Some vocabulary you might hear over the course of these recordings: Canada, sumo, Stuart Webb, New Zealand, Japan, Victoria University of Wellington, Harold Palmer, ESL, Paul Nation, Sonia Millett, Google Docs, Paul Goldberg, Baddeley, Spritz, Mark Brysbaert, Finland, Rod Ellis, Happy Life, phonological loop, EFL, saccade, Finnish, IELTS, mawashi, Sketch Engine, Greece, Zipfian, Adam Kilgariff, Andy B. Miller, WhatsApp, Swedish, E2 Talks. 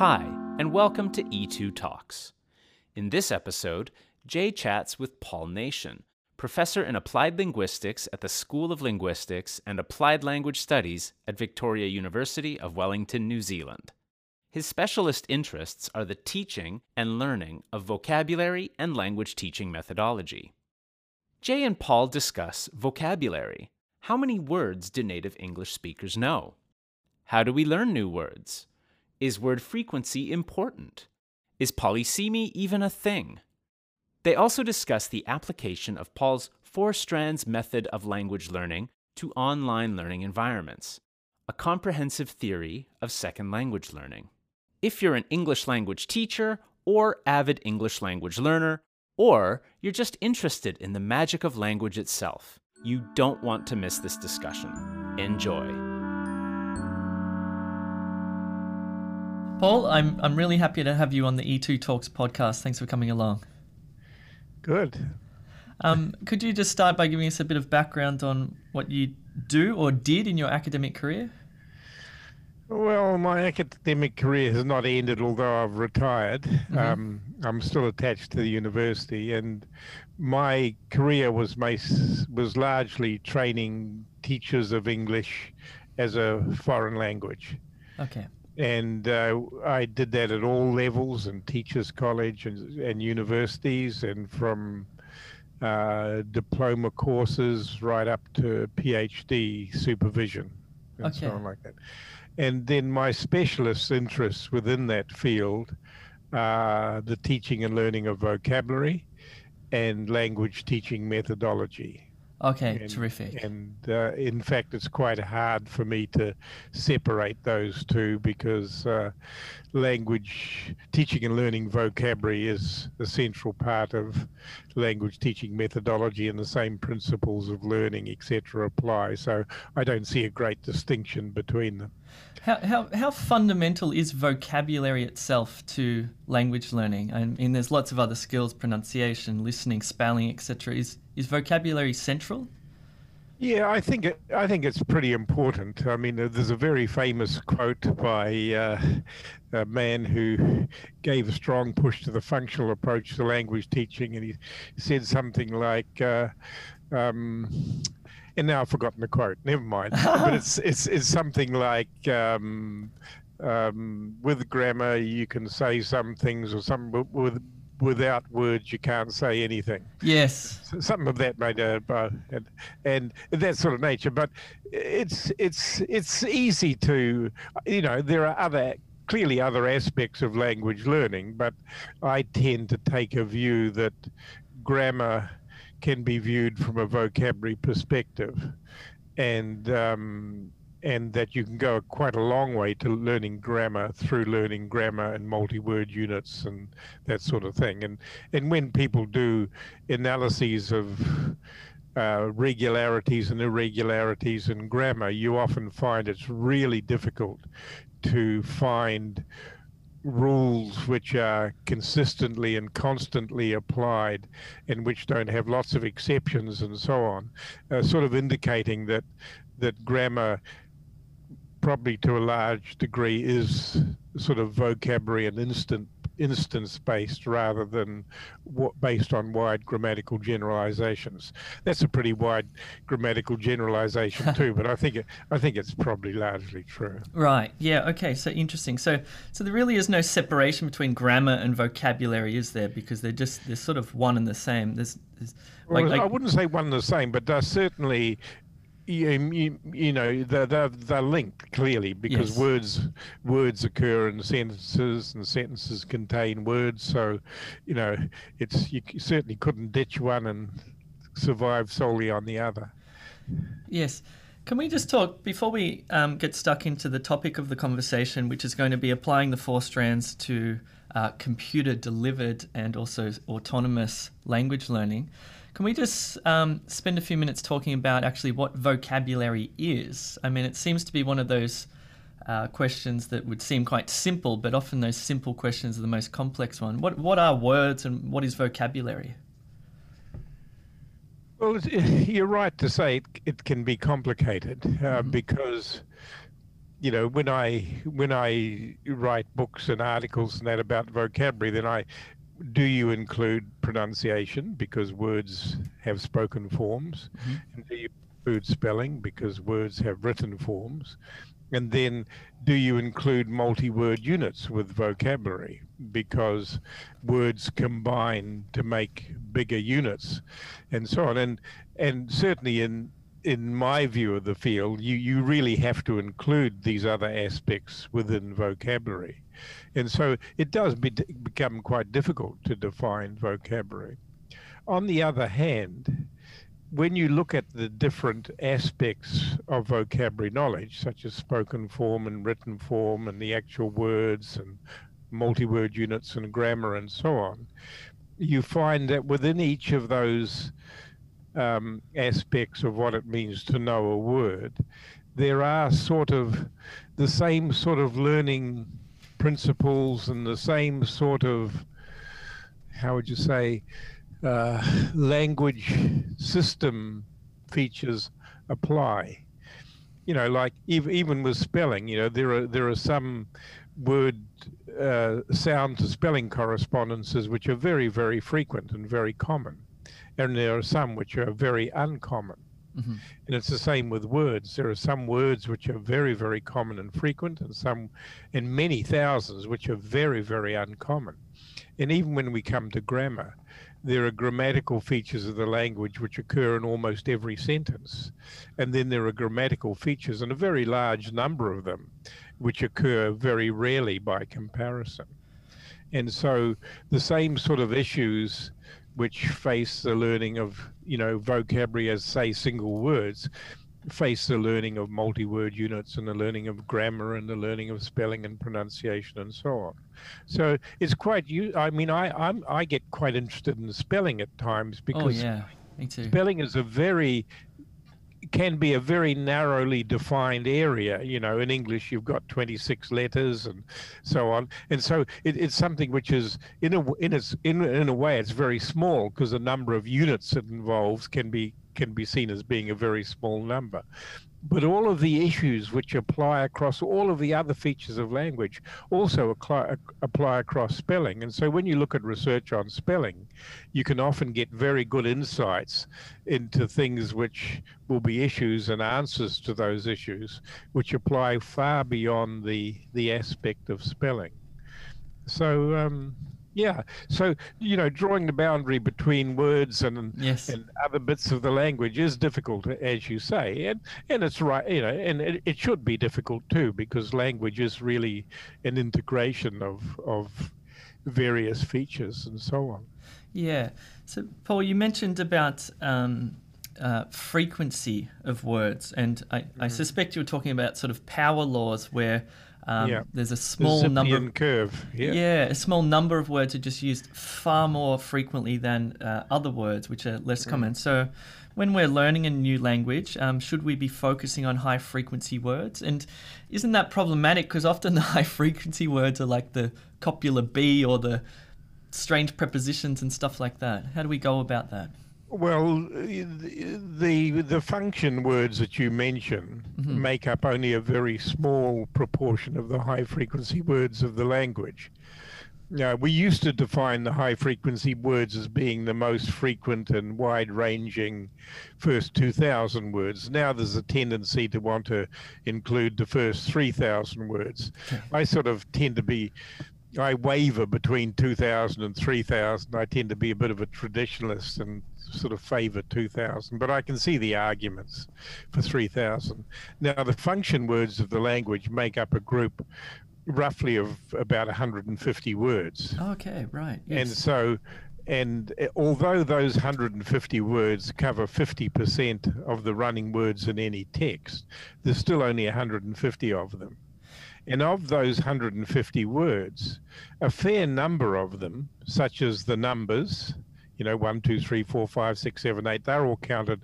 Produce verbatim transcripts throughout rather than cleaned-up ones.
Hi, and welcome to E two Talks. In this episode, Jay chats with Paul Nation, professor in applied linguistics at the School of Linguistics and Applied Language Studies at Victoria University of Wellington, New Zealand. His specialist interests are the teaching and learning of vocabulary and language teaching methodology. Jay and Paul discuss vocabulary. How many words do native English speakers know? How do we learn new words? Is word frequency important? Is polysemy even a thing? They also discuss the application of Paul's four strands method of language learning to online learning environments, a comprehensive theory of second language learning. If you're an English language teacher or avid English language learner, or you're just interested in the magic of language itself, you don't want to miss this discussion. Enjoy. Paul, I'm I'm really happy to have you on the E two Talks podcast. Thanks for coming along. Good. Um, could you just start by giving us a bit of background on what you do or did in your academic career? Well, my academic career has not ended, although I've retired. Mm-hmm. Um, I'm still attached to the university, and my career was my, was largely training teachers of English as a foreign language. Okay. And uh, I did that at all levels, and teachers' college and, and universities, and from uh, diploma courses right up to PhD supervision and okay. so on like that. And then my specialist interests within that field are the teaching and learning of vocabulary and language teaching methodology. Okay, and, terrific. And uh, in fact, it's quite hard for me to separate those two because uh, language teaching and learning vocabulary is a central part of language teaching methodology, and the same principles of learning, et cetera, apply. So I don't see a great distinction between them. How, how, how fundamental is vocabulary itself to language learning? I mean, there's lots of other skills, pronunciation, listening, spelling, et cetera. Is is vocabulary central? Yeah, I think it, I think it's pretty important. I mean, there's a very famous quote by uh, a man who gave a strong push to the functional approach to language teaching, and he said something like, uh, um, and now I've forgotten the quote. Never mind. But it's it's it's something like. Um, um, with grammar, you can say some things, or some with. Without words, you can't say anything. Yes. Something of that made a, uh, and, and that sort of nature. But it's it's it's easy to, you know, there are other clearly other aspects of language learning, but I tend to take a view that grammar can be viewed from a vocabulary perspective, and um, and that you can go quite a long way to learning grammar through learning grammar and multi-word units and that sort of thing. And and when people do analyses of uh, regularities and irregularities in grammar, you often find it's really difficult to find rules which are consistently and constantly applied and which don't have lots of exceptions and so on, uh, sort of indicating that that grammar probably to a large degree is sort of vocabulary and instant instance based rather than what based on wide grammatical generalizations. That's a pretty wide grammatical generalization too, but I think it, I think it's probably largely true. Right. Yeah. Okay. So interesting. So so there really is no separation between grammar and vocabulary, is there? Because they're just they're sort of one and the same. There's, there's like, well, I like... wouldn't say one and the same, but there's certainly. You, you, you know, they're, they're, they're linked clearly because yes. words words occur in sentences and sentences contain words. So, you know, it's you certainly couldn't ditch one and survive solely on the other. Yes. Can we just talk, before we um, get stuck into the topic of the conversation, which is going to be applying the four strands to uh, computer-delivered and also autonomous language learning, can we just um, spend a few minutes talking about actually what vocabulary is? I mean, it seems to be one of those uh, questions that would seem quite simple, but often those simple questions are the most complex one. What what are words and what is vocabulary? Well, it's, you're right to say it, it can be complicated uh, mm-hmm. because you know, when I when I write books and articles and that about vocabulary, then I do you include pronunciation, because words have spoken forms, mm-hmm. and do you include spelling, because words have written forms, and then do you include multi-word units with vocabulary, because words combine to make bigger units, and so on. And and certainly in in my view of the field, you, you really have to include these other aspects within vocabulary. And so it does be, become quite difficult to define vocabulary. On the other hand, when you look at the different aspects of vocabulary knowledge, such as spoken form and written form and the actual words and multi-word units and grammar and so on, you find that within each of those um, aspects of what it means to know a word, there are sort of the same sort of learning principles and the same sort of, how would you say, uh, language system features apply. You know, like even, even with spelling, you know, there are, there are some word uh, sound to spelling correspondences which are very, very frequent and very common. And there are some which are very uncommon. Mm-hmm. And it's the same with words. There are some words which are very, very common and frequent, and some in many thousands which are very, very uncommon. And even when we come to grammar, there are grammatical features of the language which occur in almost every sentence. And then there are grammatical features, and a very large number of them, which occur very rarely by comparison. And so the same sort of issues which face the learning of, you know, vocabulary as, say, single words, face the learning of multi-word units and the learning of grammar and the learning of spelling and pronunciation and so on. So it's quite, I mean, I I'm, I get quite interested in spelling at times, because oh, yeah. Me too. Spelling is a very, can be a very narrowly defined area. You know, in English, you've got twenty-six letters and so on. And so it, it's something which is, in a, in, its, in, in a way, it's very small, because the number of units it involves can be, can be seen as being a very small number. But all of the issues which apply across all of the other features of language also apply, apply across spelling. And so when you look at research on spelling, you can often get very good insights into things which will be issues and answers to those issues, which apply far beyond the, the aspect of spelling. So, um, yeah. So, you know, drawing the boundary between words and, yes. and other bits of the language is difficult, as you say. And, and it's right, you know, and it, it should be difficult too, because language is really an integration of, of various features and so on. Yeah. So, Paul, you mentioned about um, uh, frequency of words. And I, mm-hmm. I suspect you were talking about sort of power laws where Um, yeah. There's a small Zipfian number of, curve. Yeah. yeah, a small number of words are just used far more frequently than uh, other words, which are less mm. common. So, when we're learning a new language, um, should we be focusing on high-frequency words? And isn't that problematic? Because often the high-frequency words are like the copula B or the strange prepositions and stuff like that. How do we go about that? Well, the the function words that you mention mm-hmm. make up only a very small proportion of the high-frequency words of the language. Now, we used to define the high-frequency words as being the most frequent and wide-ranging first two thousand words. Now there's a tendency to want to include the first three thousand words. I sort of tend to be... I waver between two thousand and three thousand. I tend to be a bit of a traditionalist and sort of favor two thousand, but I can see the arguments for three thousand. Now, the function words of the language make up a group roughly of about one hundred fifty words. Okay, right. Yes. And so, and although those one hundred fifty words cover fifty percent of the running words in any text, there's still only one hundred fifty of them. And of those one hundred fifty words, a fair number of them, such as the numbers, you know, one, two, three, four, five, six, seven, eight, they're all counted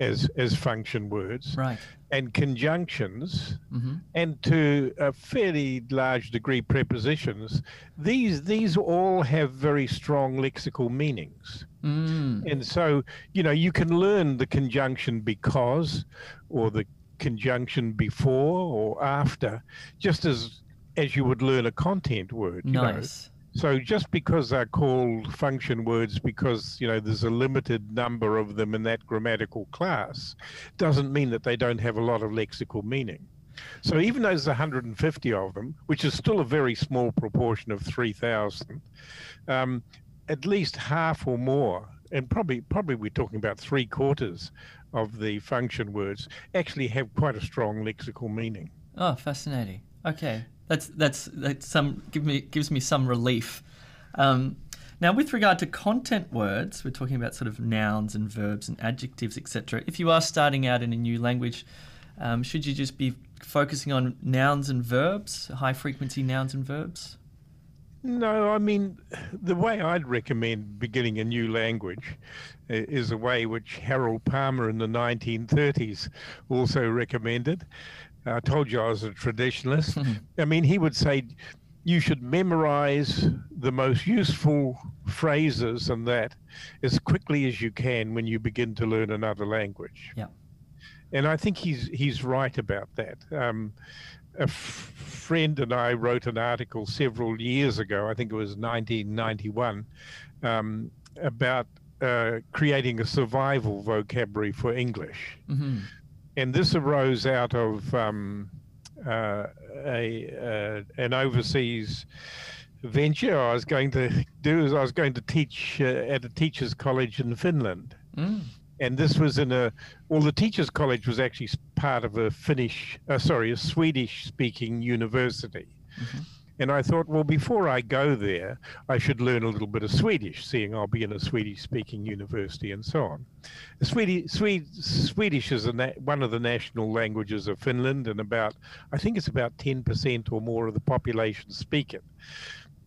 as as function words. Right. And conjunctions, mm-hmm. and to a fairly large degree prepositions, these these all have very strong lexical meanings. Mm. And so, you know, you can learn the conjunction because, or the conjunction before or after, just as as you would learn a content word. Nice. You know? So just because they're called function words, because you know there's a limited number of them in that grammatical class, doesn't mean that they don't have a lot of lexical meaning. So even though there's one hundred fifty of them, which is still a very small proportion of three thousand, um, at least half or more, and probably probably we're talking about three quarters of the function words, actually have quite a strong lexical meaning. Oh, fascinating. Okay, that's that's that's some give me gives me some relief. Um, now, with regard to content words, we're talking about sort of nouns and verbs and adjectives, et cetera. If you are starting out in a new language, um, should you just be focusing on nouns and verbs, high-frequency nouns and verbs? No, I mean, the way I'd recommend beginning a new language is a way which Harold Palmer in the nineteen thirties also recommended. I told you I was a traditionalist. I mean, he would say you should memorize the most useful phrases and that as quickly as you can when you begin to learn another language. Yeah. And I think he's he's right about that. Um, a f- friend and I wrote an article several years ago, I think it was nineteen ninety-one, um, about uh, creating a survival vocabulary for English. Mm-hmm. And this arose out of um, uh, a uh, an overseas venture I was going to do. Is I was going to teach uh, at a teachers' college in Finland. Mm. And this was in a, well, the teachers' college was actually part of a Finnish, uh, sorry, a Swedish-speaking university. Mm-hmm. And I thought, well, before I go there, I should learn a little bit of Swedish, seeing I'll be in a Swedish-speaking university and so on. Swedish, Swede, Swedish is a na- one of the national languages of Finland, and about, I think it's about ten percent or more of the population speak it.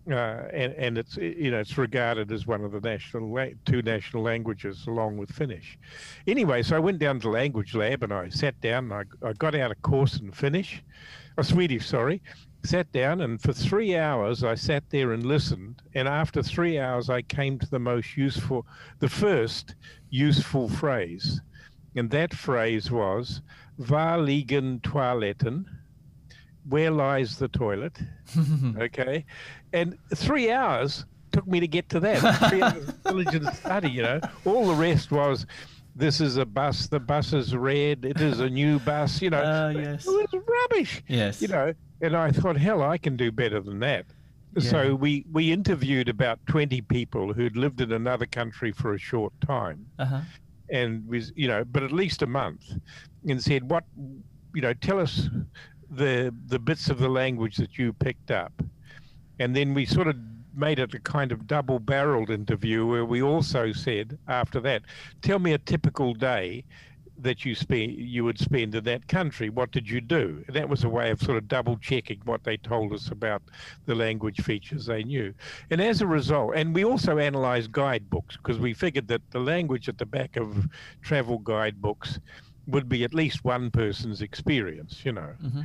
Uh, and, and it's, you know, it's regarded as one of the national la- two national languages along with Finnish. Anyway, so I went down to language lab and I sat down and I, I got out a course in Finnish, or Swedish, sorry, sat down, and for three hours I sat there and listened. And after three hours, I came to the most useful, the first useful phrase. And that phrase was, var liegen toiletten? Where lies the toilet? Okay. And three hours took me to get to that. Three hours of diligent study, you know. All the rest was, this is a bus, the bus is red, it is a new bus, you know. Uh, yes. Well, it's rubbish. Yes. You know, and I thought, hell, I can do better than that. Yeah. So we, we interviewed about twenty people who'd lived in another country for a short time. Uh-huh. And was, you know, but at least a month, and said, what, you know, tell us the the bits of the language that you picked up. And then we sort of made it a kind of double-barreled interview where we also said after that, tell me a typical day that you spend you would spend in that country. What did you do? And that was a way of sort of double-checking what they told us about the language features they knew. And as a result, and we also analyzed guidebooks, because we figured that the language at the back of travel guidebooks would be at least one person's experience, you know. Mm-hmm.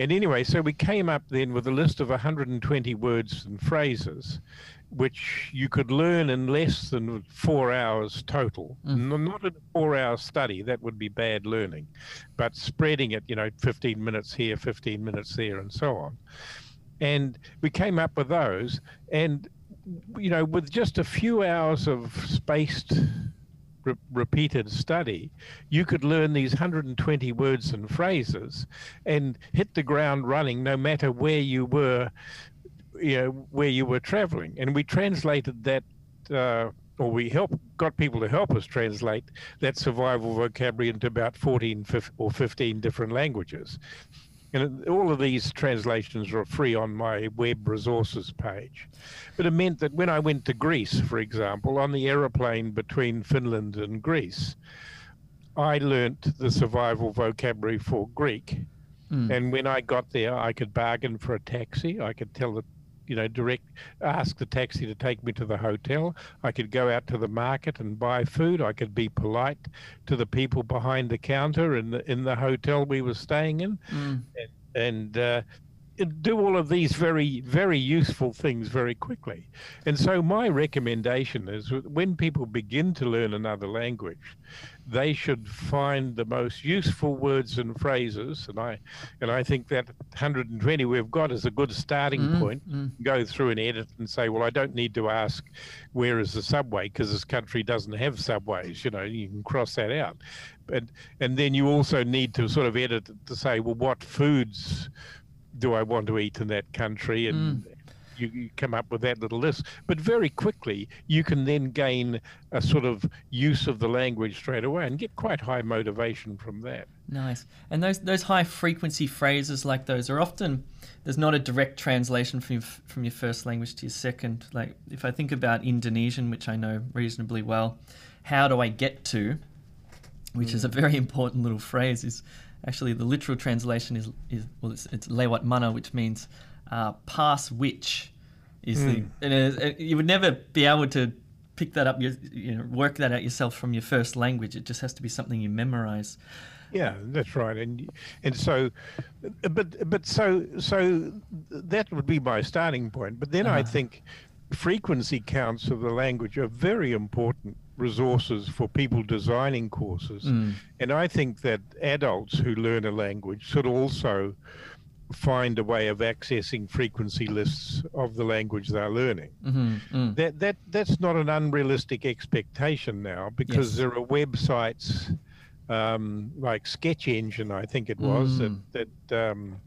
And anyway, so we came up then with a list of one hundred twenty words and phrases, which you could learn in less than four hours total. Mm. Not a four-hour study, that would be bad learning, but spreading it, you know, fifteen minutes here, fifteen minutes there, and so on. And we came up with those, and, you know, with just a few hours of spaced Re- repeated study, you could learn these one hundred twenty words and phrases and hit the ground running no matter where you were, you know, where you were traveling. And we translated that, uh, or we helped, got people to help us translate that survival vocabulary into about fourteen or fifteen different languages. And all of these translations are free on my web resources page. But it meant that when I went to Greece, for example, on the aeroplane between Finland and Greece, I learnt the survival vocabulary for Greek. Mm. And when I got there, I could bargain for a taxi. I could tell the, you know, direct, ask the taxi to take me to the hotel. I could go out to the market and buy food. I could be polite to the people behind the counter in the, in the hotel we were staying in. Mm. And, and uh, do all of these very, very useful things very quickly. And so my recommendation is when people begin to learn another language, they should find the most useful words and phrases. And I, and I think that one hundred twenty we've got is a good starting mm, point. Mm. Go through and edit and say, well, I don't need to ask where is the subway because this country doesn't have subways. You know, you can cross that out. And, and then you also need to sort of edit it to say, well, what foods do I want to eat in that country? And mm. you, you come up with that little list. But very quickly, you can then gain a sort of use of the language straight away and get quite high motivation from that. Nice. And those those high frequency phrases like those are often, there's not a direct translation from your, from your first language to your second. Like if I think about Indonesian, which I know reasonably well, how do I get to, which mm. is a very important little phrase, is actually, the literal translation is, is well, it's, it's lewat mana, which means uh, pass which. Is mm. the and it, it, you would never be able to pick that up, you, you know, work that out yourself from your first language. It just has to be something you memorize. Yeah, that's right, and and so, but but so so that would be my starting point. But then uh-huh. I think frequency counts of the language are very important resources for people designing courses. Mm. And I think that adults who learn a language should also find a way of accessing frequency lists of the language they're learning. Mm-hmm. Mm. That that that's not an unrealistic expectation now because yes. there are websites um, like Sketch Engine, I think it was, mm. that... that um,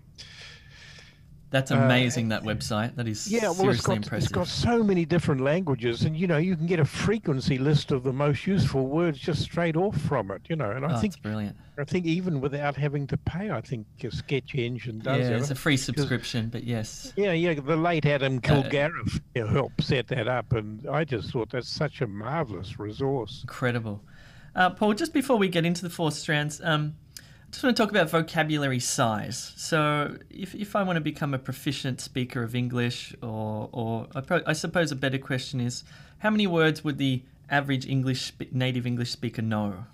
That's amazing, uh, that website. That is yeah, seriously well, it's got, impressive. It's got so many different languages, and, you know, you can get a frequency list of the most useful words just straight off from it, you know. And I oh, think brilliant. I think even without having to pay, I think Sketch Engine does yeah, it. Yeah, it's a free subscription, but yes. Yeah, yeah, the late Adam Kilgariff uh, helped set that up, and I just thought that's such a marvellous resource. Incredible. Uh, Paul, just before we get into the four strands... Um, I just want to talk about vocabulary size. So if if I want to become a proficient speaker of English, or or I, pro- I suppose a better question is, how many words would the average English native English speaker know?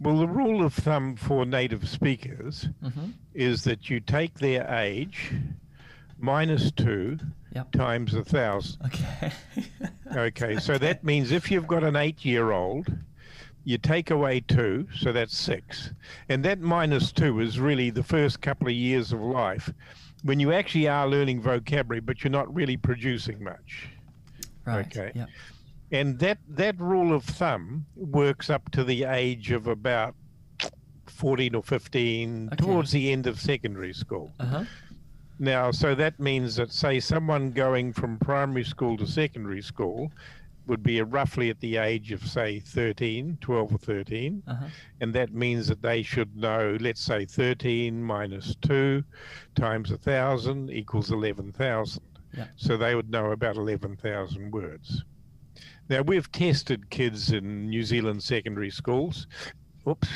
Well, the rule of thumb for native speakers mm-hmm. is that you take their age minus two yep. times a thousand. Okay. Okay, so okay. that means if you've got an eight-year-old, you take away two, so that's six. And that minus two is really the first couple of years of life when you actually are learning vocabulary, but you're not really producing much. Right. Okay. Yep. And that, that rule of thumb works up to the age of about fourteen or fifteen, okay. towards the end of secondary school. Uh-huh. Now, so that means that, say, someone going from primary school to secondary school would be roughly at the age of, say, thirteen, twelve or thirteen. Uh-huh. And that means that they should know, let's say, thirteen minus two times one thousand equals eleven thousand. Yeah. So they would know about eleven thousand words. Now, we've tested kids in New Zealand secondary schools, oops,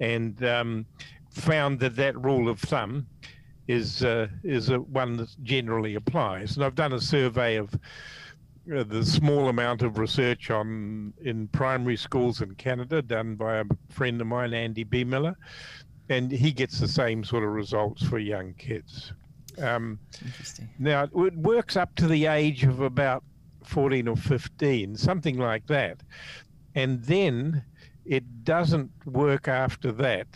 and um, found that that rule of thumb is, uh, is a, one that generally applies. And I've done a survey of the small amount of research on in primary schools in Canada done by a friend of mine, Andy B. Miller, and he gets the same sort of results for young kids. Um, Interesting. Now, it works up to the age of about fourteen or fifteen, something like that. And then it doesn't work after that.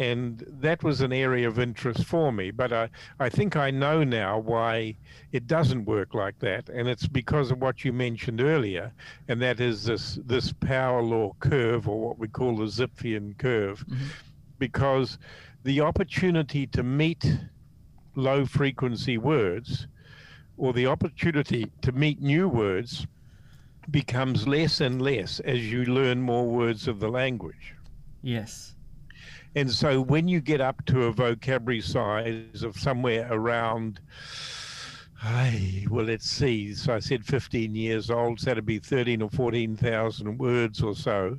And that was an area of interest for me. But I, I think I know now why it doesn't work like that. And it's because of what you mentioned earlier. And that is this, this power law curve, or what we call the Zipfian curve, mm-hmm. because the opportunity to meet low frequency words, or the opportunity to meet new words, becomes less and less as you learn more words of the language. Yes. And so when you get up to a vocabulary size of somewhere around, hey, well, let's see, so I said fifteen years old, so that'd be thirteen or fourteen thousand words or so.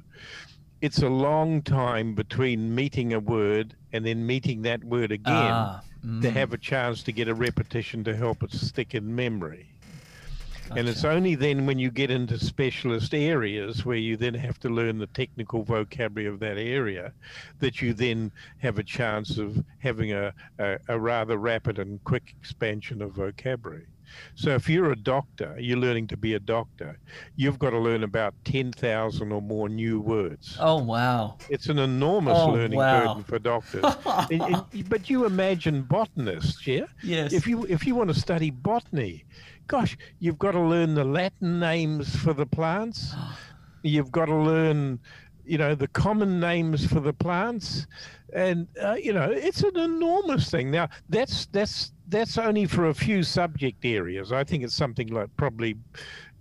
It's a long time between meeting a word and then meeting that word again ah, mm. to have a chance to get a repetition to help it stick in memory. Gotcha. And it's only then when you get into specialist areas where you then have to learn the technical vocabulary of that area that you then have a chance of having a, a, a rather rapid and quick expansion of vocabulary. So if you're a doctor, you're learning to be a doctor, you've got to learn about ten thousand or more new words. Oh, wow. It's an enormous oh, learning wow. burden for doctors. and, and, but you imagine botanists, yeah? Yes. If you, if you want to study botany, gosh, you've got to learn the Latin names for the plants. You've got to learn, you know, the common names for the plants. And, uh, you know, it's an enormous thing. Now, that's that's... that's only for a few subject areas. I think it's something like probably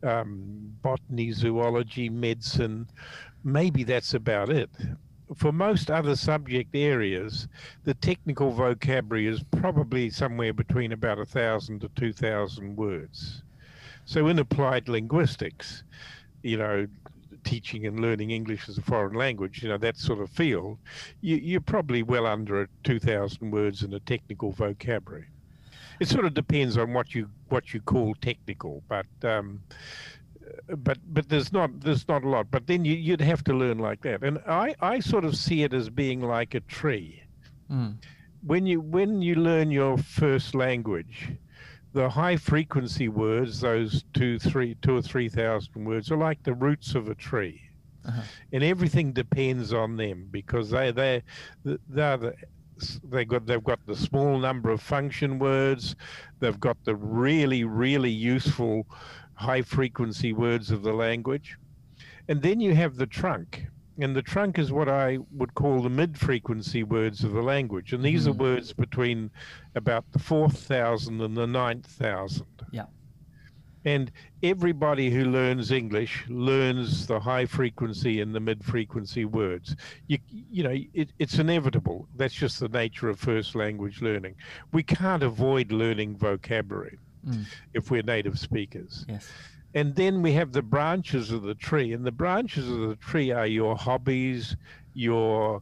um, botany, zoology, medicine. Maybe that's about it. For most other subject areas, the technical vocabulary is probably somewhere between about one thousand to two thousand words. So in applied linguistics, you know, teaching and learning English as a foreign language, you know, that sort of field, you, you're probably well under two thousand words in a technical vocabulary. It sort of depends on what you what you call technical, but um, but but there's not there's not a lot. But then you, you'd have to learn like that, and I, I sort of see it as being like a tree. Mm. When you when you learn your first language, the high frequency words, those two three two or three thousand words, are like the roots of a tree. Uh-huh. And everything depends on them because they they they're the They've got, they've got the small number of function words. They've got the really, really useful high-frequency words of the language. And then you have the trunk. And the trunk is what I would call the mid-frequency words of the language. And these mm. are words between about the fourth thousand and the ninth thousand. Yeah. And everybody who learns English learns the high frequency and the mid frequency words. You, you know, it, it's inevitable. That's just the nature of first language learning. We can't avoid learning vocabulary mm. if we're native speakers. Yes. And then we have the branches of the tree, and the branches of the tree are your hobbies, your,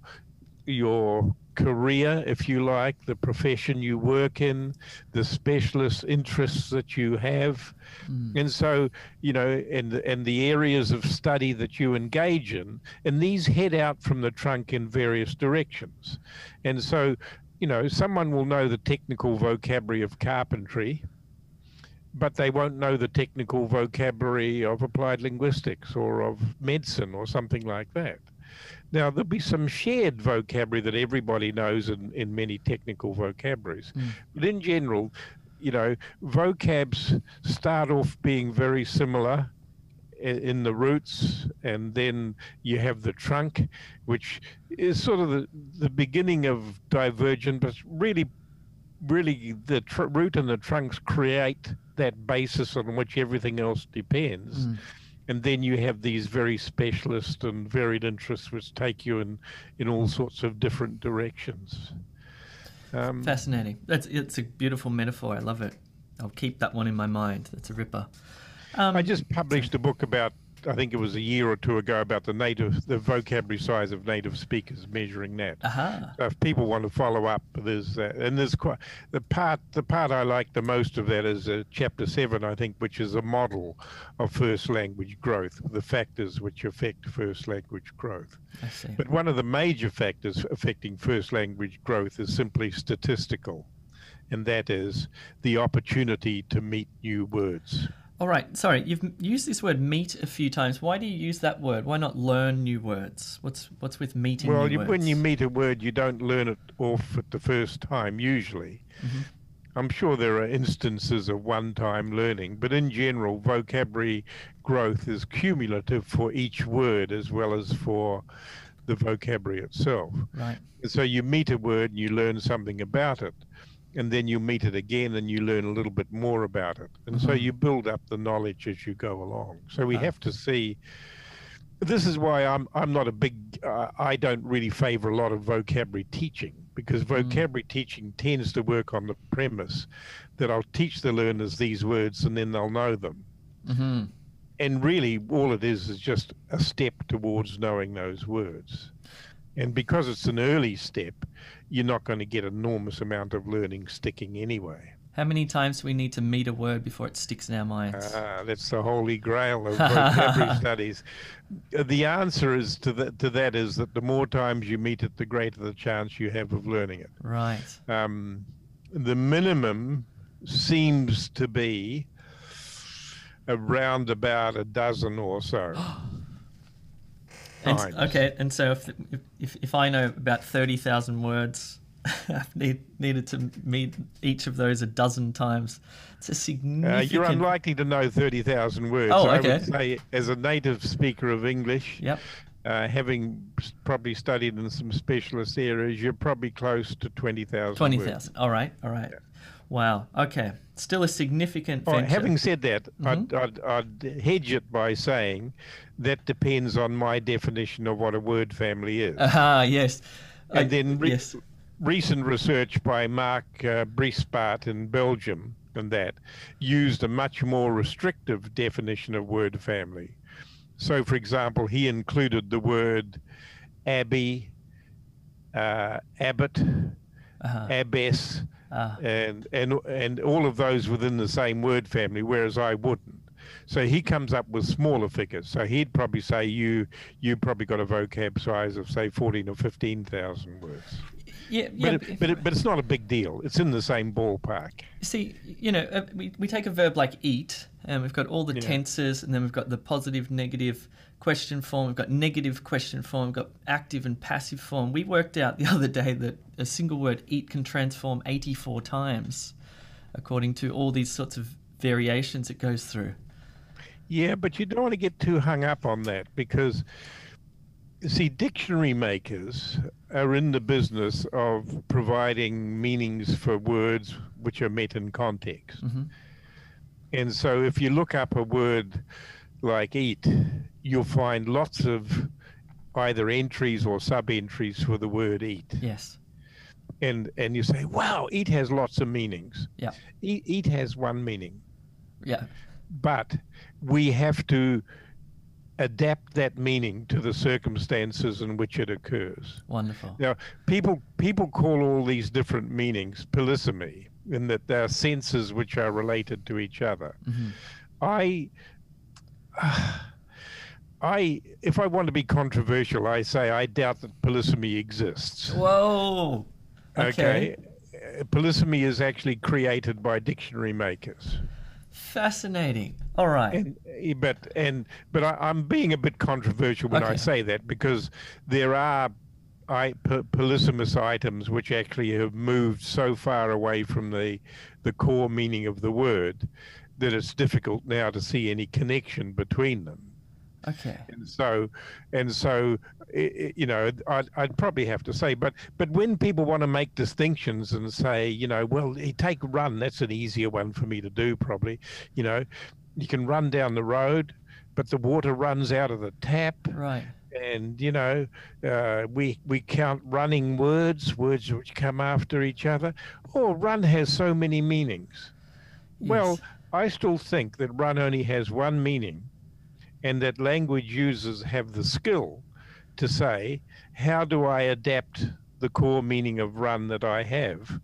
your career, if you like, the profession you work in, the specialist interests that you have. Mm. And so, you know, and, and the areas of study that you engage in, and these head out from the trunk in various directions. And so, you know, someone will know the technical vocabulary of carpentry, but they won't know the technical vocabulary of applied linguistics or of medicine or something like that. Now, there'll be some shared vocabulary that everybody knows in, in many technical vocabularies. Mm. But in general, you know, vocabs start off being very similar in, in the roots, and then you have the trunk, which is sort of the, the beginning of divergent, but really, really the tr root and the trunks create that basis on which everything else depends. Mm. And then you have these very specialist and varied interests which take you in, in all sorts of different directions. Um, Fascinating. That's, it's a beautiful metaphor. I love it. I'll keep that one in my mind. That's a ripper. Um, I just published a book about, I think it was a year or two ago, about the native, the vocabulary size of native speakers, measuring that. Uh-huh. So if people want to follow up, there's that. And there's quite, the part, the part I like the most of that is uh, chapter seven, I think, which is a model of first language growth, the factors which affect first language growth. I see. But one of the major factors affecting first language growth is simply statistical, and that is the opportunity to meet new words. All right, sorry, you've used this word meet a few times. Why do you use that word? Why not learn new words? What's what's with meeting new words? Well, when you meet a word, you don't learn it off at the first time, usually. Mm-hmm. I'm sure there are instances of one-time learning, but in general, vocabulary growth is cumulative for each word as well as for the vocabulary itself. Right. And so you meet a word and you learn something about it, and then you meet it again and you learn a little bit more about it. And mm-hmm. so you build up the knowledge as you go along. So we oh. have to see, this is why I'm, I'm not a big, uh, I don't really favor a lot of vocabulary teaching, because vocabulary mm. teaching tends to work on the premise that I'll teach the learners these words and then they'll know them. Mm-hmm. And really all it is is just a step towards knowing those words. And because it's an early step, you're not going to get an enormous amount of learning sticking anyway. How many times do we need to meet a word before it sticks in our minds? Ah, that's the holy grail of vocabulary studies. The answer is to, the, to that is that the more times you meet it, the greater the chance you have of learning it. Right. Um, the minimum seems to be around about a dozen or so. And, okay, and so if, if, if I know about thirty thousand words, I've need, needed to meet each of those a dozen times. It's a significant... Uh, you're unlikely to know thirty thousand words. Oh, okay. I would say, as a native speaker of English, yep. uh, having probably studied in some specialist areas, you're probably close to twenty thousand twenty thousand, all right, all right. Yeah. Wow, okay. Still a significant venture. Oh, having said that, mm-hmm. I'd, I'd, I'd hedge it by saying that depends on my definition of what a word family is. Ah, uh-huh, yes. And I, then... Re- yes. Recent research by Mark uh, Brysbaert in Belgium and that used a much more restrictive definition of word family. So, for example, he included the word abbey, uh, abbot, uh-huh. abbess, uh-huh. and, and, and all of those within the same word family, whereas I wouldn't. So he comes up with smaller figures. So he'd probably say you you probably got a vocab size of, say, fourteen or fifteen thousand words. Yeah, but, yeah, it, but, it, but it's not a big deal. It's in the same ballpark. See, you know, uh, we, we take a verb like eat, and we've got all the yeah. tenses, and then we've got the positive, negative question form. We've got negative question form. We've got active and passive form. We worked out the other day that a single word, eat, can transform eighty-four times, according to all these sorts of variations it goes through. Yeah, but you don't want to get too hung up on that because... See, dictionary makers are in the business of providing meanings for words which are met in context. Mm-hmm. And so if you look up a word like eat, you'll find lots of either entries or sub-entries for the word eat. Yes. And and you say, wow, eat has lots of meanings. Yeah. Eat, eat has one meaning. Yeah. But we have to... adapt that meaning to the circumstances in which it occurs. Wonderful. Now, people people call all these different meanings polysemy, in that there are senses which are related to each other. Mm-hmm. I, uh, I, if I want to be controversial, I say I doubt that polysemy exists. Whoa. Okay. okay. Uh, polysemy is actually created by dictionary makers. Fascinating. All right. And, but and but I, I'm being a bit controversial when okay. I say that because there are I, p- polysemous items which actually have moved so far away from the the core meaning of the word that it's difficult now to see any connection between them. Okay. And so, and so, you know, I'd, I'd probably have to say, but but when people want to make distinctions and say, you know, well, take run, that's an easier one for me to do probably. You know, you can run down the road, but the water runs out of the tap. Right. And, you know, uh, we we count running words, words which come after each other. Oh, run has so many meanings. Yes. Well, I still think that run only has one meaning. And that language users have the skill to say, how do I adapt the core meaning of run that I have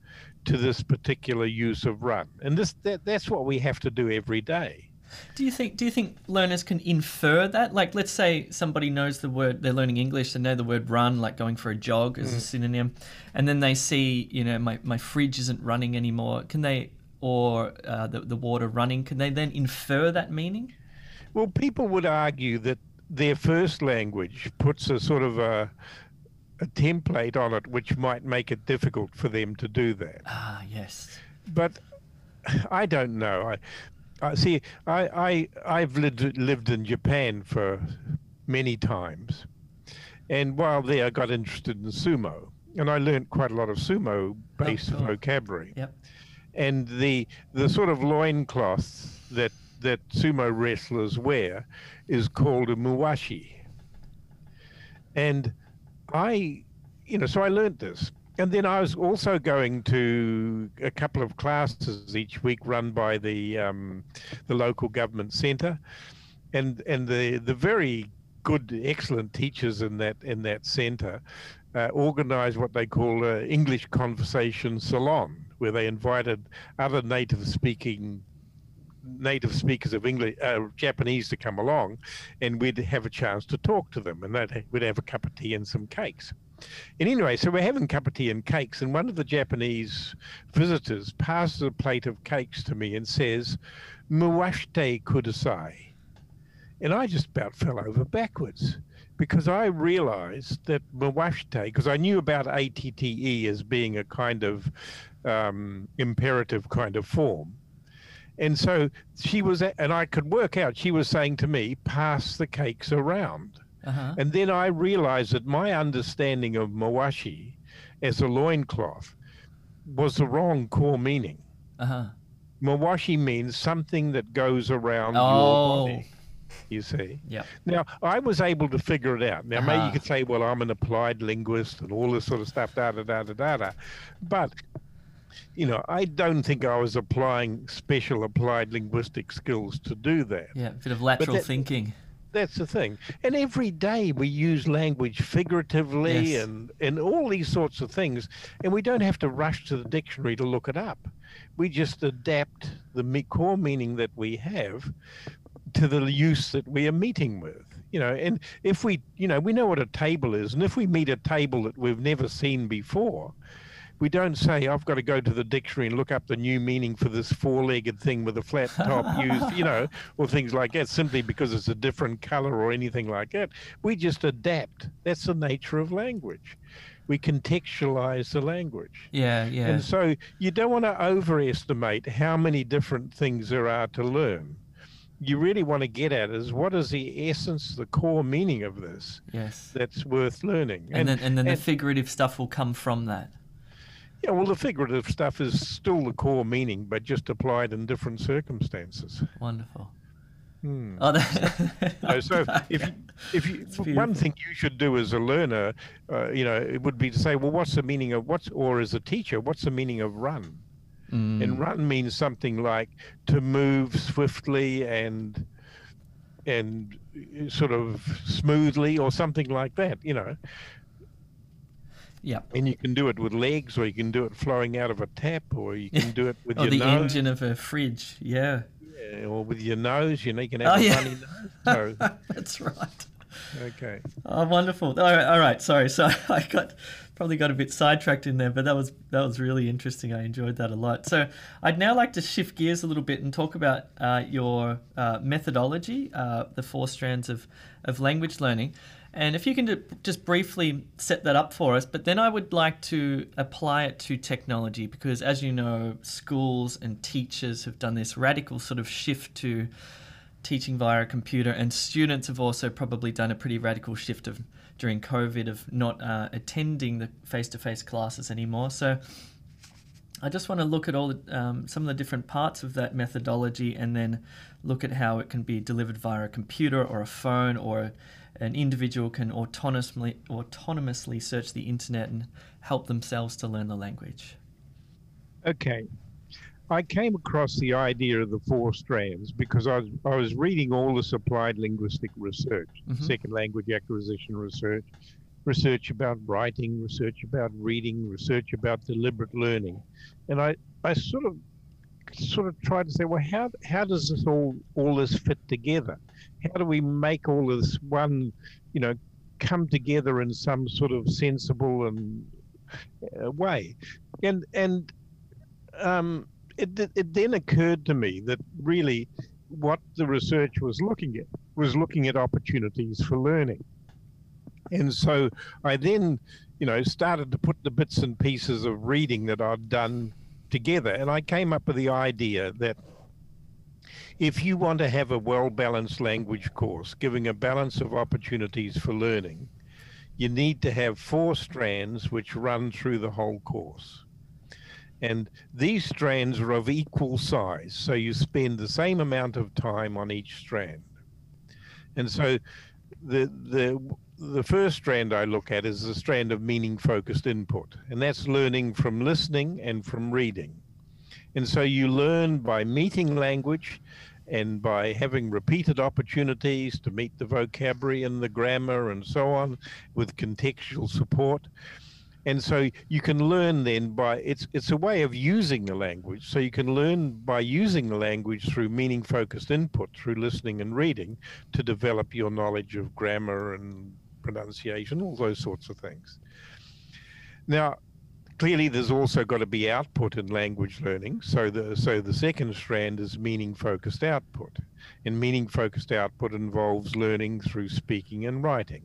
to this particular use of run? And this that, that's what we have to do every day. Do you think do you think learners can infer that? Like, let's say somebody knows the word, they're learning English, they know the word run, like going for a jog is mm. a synonym, and then they see, you know, my, my fridge isn't running anymore, can they, or uh, the, the water running, can they then infer that meaning? Well, people would argue that their first language puts a sort of a, a template on it, which might make it difficult for them to do that. Ah, yes. But I don't know. I, I see. I, I I've lived lived in Japan for many times, and while there, I got interested in sumo, and I learned quite a lot of sumo-based oh, cool. vocabulary. Yep. And the the sort of loincloth that. that sumo wrestlers wear is called a mawashi. And I, you know, so I learned this. And then I was also going to a couple of classes each week run by the um, the local government centre. And and the, the very good, excellent teachers in that in that centre uh, organised what they call an English conversation salon, where they invited other native speaking native speakers of English, uh, Japanese to come along, and we'd have a chance to talk to them, and that we'd have a cup of tea and some cakes. And anyway, so we're having cup of tea and cakes, and one of the Japanese visitors passes a plate of cakes to me and says, "Mawashi kudasai." And I just about fell over backwards, because I realized that mawashite, because I knew about A T T E as being a kind of um, imperative kind of form. And so she was, at, and I could work out, she was saying to me, pass the cakes around. Uh-huh. And then I realized that my understanding of mawashi as a loincloth was the wrong core meaning. Uh-huh. Mawashi means something that goes around oh. your body. You see? Yeah. Now, I was able to figure it out. Now, uh-huh. maybe you could say, well, I'm an applied linguist and all this sort of stuff, da-da-da-da-da-da. But, you know, I don't think I was applying special applied linguistic skills to do that. Yeah, a bit of lateral that, thinking. That's the thing. And every day we use language figuratively yes. and, and all these sorts of things, and we don't have to rush to the dictionary to look it up. We just adapt the core meaning that we have to the use that we are meeting with, you know, and if we, you know, we know what a table is, and if we meet a table that we've never seen before, we don't say, I've got to go to the dictionary and look up the new meaning for this four-legged thing with a flat top used, you know, or things like that, simply because it's a different color or anything like that. We just adapt. That's the nature of language. We contextualize the language. Yeah, yeah. And so you don't want to overestimate how many different things there are to learn. You really want to get at is what is the essence, the core meaning of this yes. that's worth learning. And, and then, and then and, the figurative stuff will come from that. Yeah, well, the figurative stuff is still the core meaning, but just applied in different circumstances. Wonderful. Hmm. Oh, so, so if you, if you, one thing you should do as a learner, uh, you know, it would be to say, well, what's the meaning of what's, or as a teacher, what's the meaning of run? Mm. And run means something like to move swiftly and and sort of smoothly or something like that, you know. Yeah. And you can do it with legs, or you can do it flowing out of a tap, or you can do it with your nose. Or the engine of a fridge, yeah. yeah. Or with your nose, you know, you can have oh, a yeah. funny nose. So. That's right. Okay. Oh, wonderful. All right, all right. Sorry. So I got probably got a bit sidetracked in there, but that was that was really interesting. I enjoyed that a lot. So I'd now like to shift gears a little bit and talk about uh, your uh, methodology, uh, the four strands of, of language learning. And if you can do, just briefly set that up for us, but then I would like to apply it to technology, because as you know, schools and teachers have done this radical sort of shift to teaching via a computer, and students have also probably done a pretty radical shift of during COVID of not uh, attending the face-to-face classes anymore. So I just want to look at all the, um, some of the different parts of that methodology, and then look at how it can be delivered via a computer or a phone, or an individual can autonomously autonomously search the internet and help themselves to learn the language. Okay. I came across the idea of the four strands because I was, I was reading all this applied linguistic research, mm-hmm. second language acquisition research, research about writing, research about reading, research about deliberate learning. And I, I sort of sort of tried to say, well, how how does this all, all this fit together? How do we make all this one, you know, come together in some sort of sensible and uh, way? And, and um, It, it then occurred to me that really what the research was looking at was looking at opportunities for learning. And so I then, you know, started to put the bits and pieces of reading that I'd done together. And I came up with the idea that if you want to have a well-balanced language course, giving a balance of opportunities for learning, you need to have four strands which run through the whole course. And these strands are of equal size, so you spend the same amount of time on each strand. And so the the the first strand I look at is the strand of meaning-focused input, and that's learning from listening and from reading. And so you learn by meeting language and by having repeated opportunities to meet the vocabulary and the grammar and so on with contextual support. And so you can learn then by, it's it's a way of using the language. So you can learn by using the language through meaning-focused input, through listening and reading, to develop your knowledge of grammar and pronunciation, all those sorts of things. Now, clearly there's also got to be output in language learning. So the, so the second strand is meaning-focused output. And meaning-focused output involves learning through speaking and writing.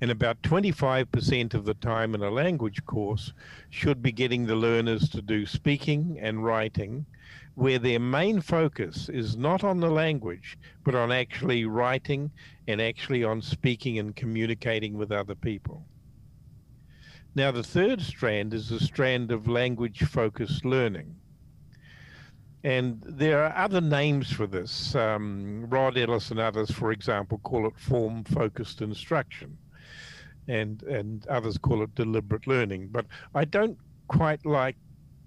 And about twenty-five percent of the time in a language course should be getting the learners to do speaking and writing, where their main focus is not on the language, but on actually writing and actually on speaking and communicating with other people. Now, the third strand is the strand of language-focused learning. And there are other names for this. Um, Rod Ellis and others, for example, call it form-focused instruction. And, and others call it deliberate learning. But I don't quite like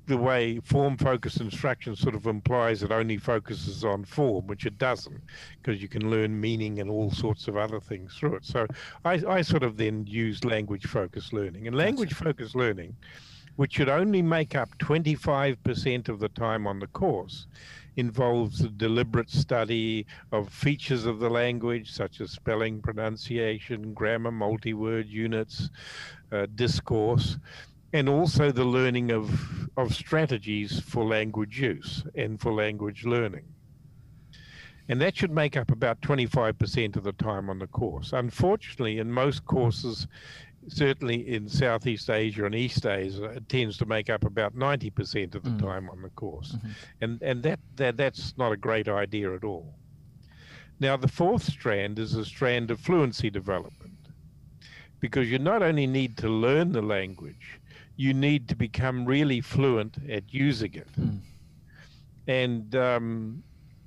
the way form-focused instruction sort of implies it only focuses on form, which it doesn't, because you can learn meaning and all sorts of other things through it. So I, I sort of then use language-focused learning. And language-focused learning, which should only make up twenty-five percent of the time on the course, involves the deliberate study of features of the language, such as spelling, pronunciation, grammar, multi-word units, uh, discourse, and also the learning of, of strategies for language use and for language learning. And that should make up about twenty-five percent of the time on the course. Unfortunately, in most courses, certainly in Southeast Asia and East Asia, it tends to make up about ninety percent of the mm. time on the course. Mm-hmm. And, and that, that that's not a great idea at all. Now, the fourth strand is the strand of fluency development, because you not only need to learn the language, you need to become really fluent at using it. Mm. And, um,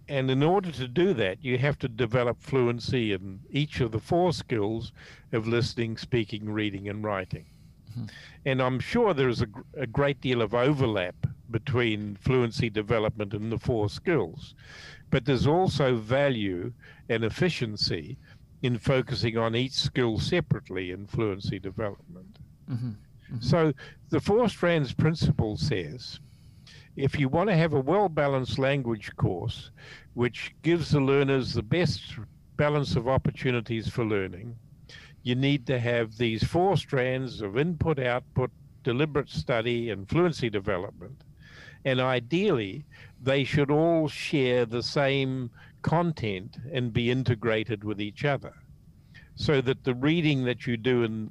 and in order to do that, you have to develop fluency in each of the four skills of listening, speaking, reading, and writing. Mm-hmm. And I'm sure there's a, a great deal of overlap between fluency development and the four skills. But there's also value and efficiency in focusing on each skill separately in fluency development. Mm-hmm. Mm-hmm. So the four strands principle says, if you want to have a well-balanced language course, which gives the learners the best balance of opportunities for learning, you need to have these four strands of input, output, deliberate study, and fluency development. And ideally, they should all share the same content and be integrated with each other, so that the reading that you do in,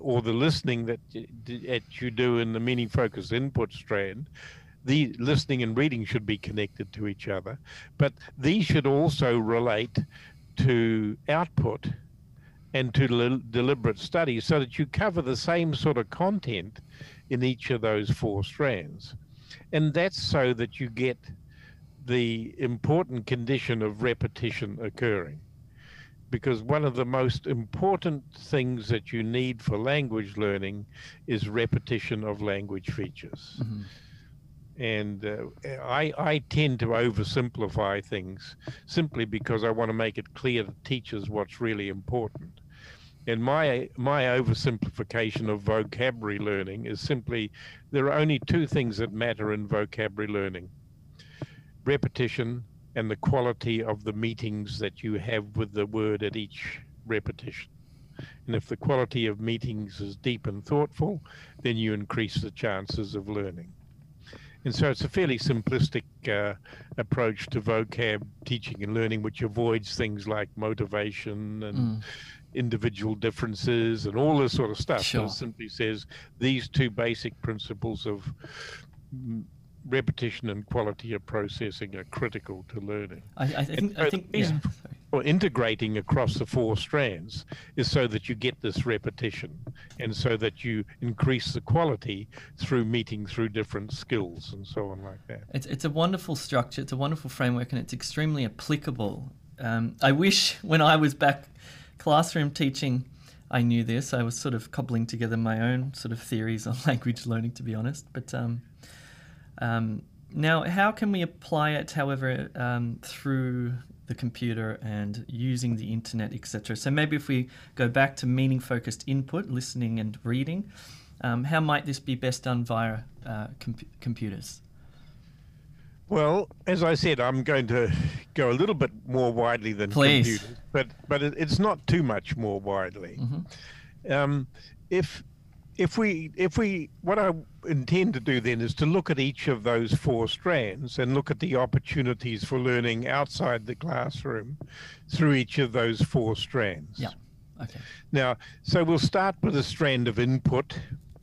or the listening that, that you do in the meaning-focused input strand, the listening and reading should be connected to each other, but these should also relate to output and to li- deliberate study, so that you cover the same sort of content in each of those four strands. And that's so that you get the important condition of repetition occurring. Because one of the most important things that you need for language learning is repetition of language features. Mm-hmm. And uh, I, I tend to oversimplify things simply because I want to make it clear to teachers what's really important. And my, my oversimplification of vocabulary learning is simply, there are only two things that matter in vocabulary learning: repetition and the quality of the meetings that you have with the word at each repetition. And if the quality of meetings is deep and thoughtful, then you increase the chances of learning. And so it's a fairly simplistic uh, approach to vocab teaching and learning, which avoids things like motivation and mm. individual differences and all this sort of stuff. Sure. It simply says these two basic principles of repetition and quality of processing are critical to learning. I, I think, so I think yeah, or integrating across the four strands is so that you get this repetition, and so that you increase the quality through meeting through different skills and so on like that. It's, it's a wonderful structure. It's a wonderful framework, and it's extremely applicable. Um, I wish when I was back classroom teaching, I knew this. I was sort of cobbling together my own sort of theories on language learning, to be honest. But um, Um, now, how can we apply it, however, um, through the computer and using the internet, et cetera? So maybe if we go back to meaning-focused input, listening and reading, Um, how might this be best done via uh, com computers? Well, as I said, I'm going to go a little bit more widely than Please. computers, but but it, it's not too much more widely. Mm-hmm. um, if if we if we what I intend to do then is to look at each of those four strands and look at the opportunities for learning outside the classroom through each of those four strands. Yeah. Okay. Now, so we'll start with a strand of input,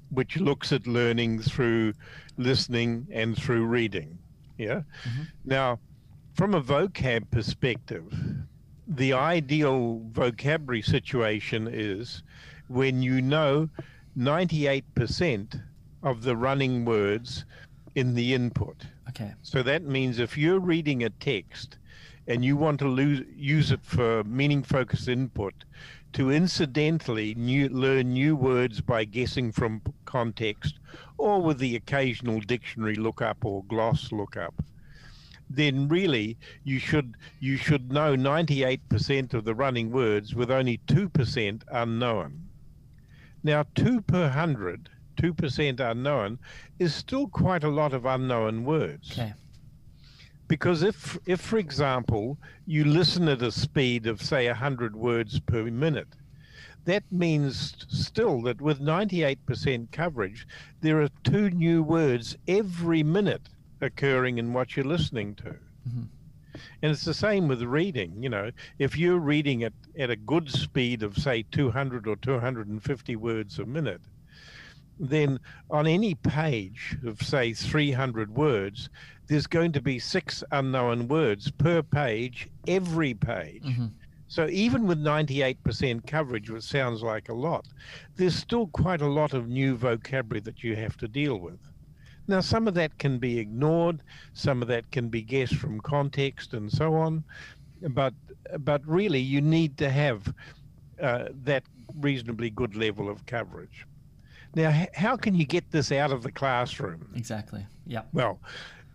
which looks at learning through listening and through reading. Yeah. Mm-hmm. Now, from a vocab perspective, the ideal vocabulary situation is when you know ninety-eight percent of the running words in the input. Okay. So that means if you're reading a text and you want to lose, use it for meaning-focused input to incidentally new, learn new words by guessing from context or with the occasional dictionary lookup or gloss lookup, then really you should, you should know ninety-eight percent of the running words with only two percent unknown. Now, two per one hundred, two percent unknown, is still quite a lot of unknown words. Okay. Because if, if, for example, you listen at a speed of, say, one hundred words per minute, that means still that with ninety-eight percent coverage, there are two new words every minute occurring in what you're listening to. Mm-hmm. And it's the same with reading. You know, if you're reading at, at a good speed of, say, two hundred or two hundred fifty words a minute, then on any page of, say, three hundred words, there's going to be six unknown words per page, every page. Mm-hmm. So even with ninety-eight percent coverage, which sounds like a lot, there's still quite a lot of new vocabulary that you have to deal with. Now, some of that can be ignored, some of that can be guessed from context and so on, but, but really you need to have uh, that reasonably good level of coverage. Now, how can you get this out of the classroom? Exactly, yeah. Well,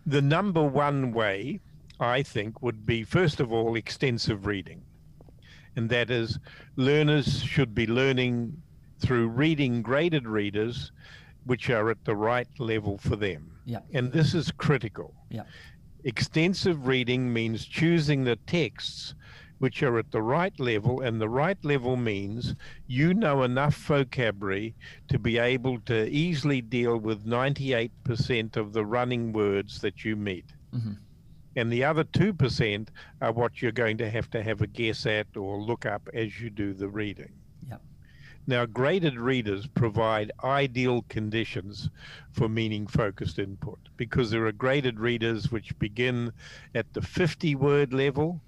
the number one way, I think, would be, first of all, extensive reading. And that is, learners should be learning through reading graded readers, which are at the right level for them. Yeah. And this is critical. Yeah. Extensive reading means choosing the texts which are at the right level, and the right level means you know enough vocabulary to be able to easily deal with ninety-eight percent of the running words that you meet. Mm-hmm. And the other two percent are what you're going to have to have a guess at or look up as you do the reading. Yep. Now, graded readers provide ideal conditions for meaning-focused input because there are graded readers which begin at the fifty word level,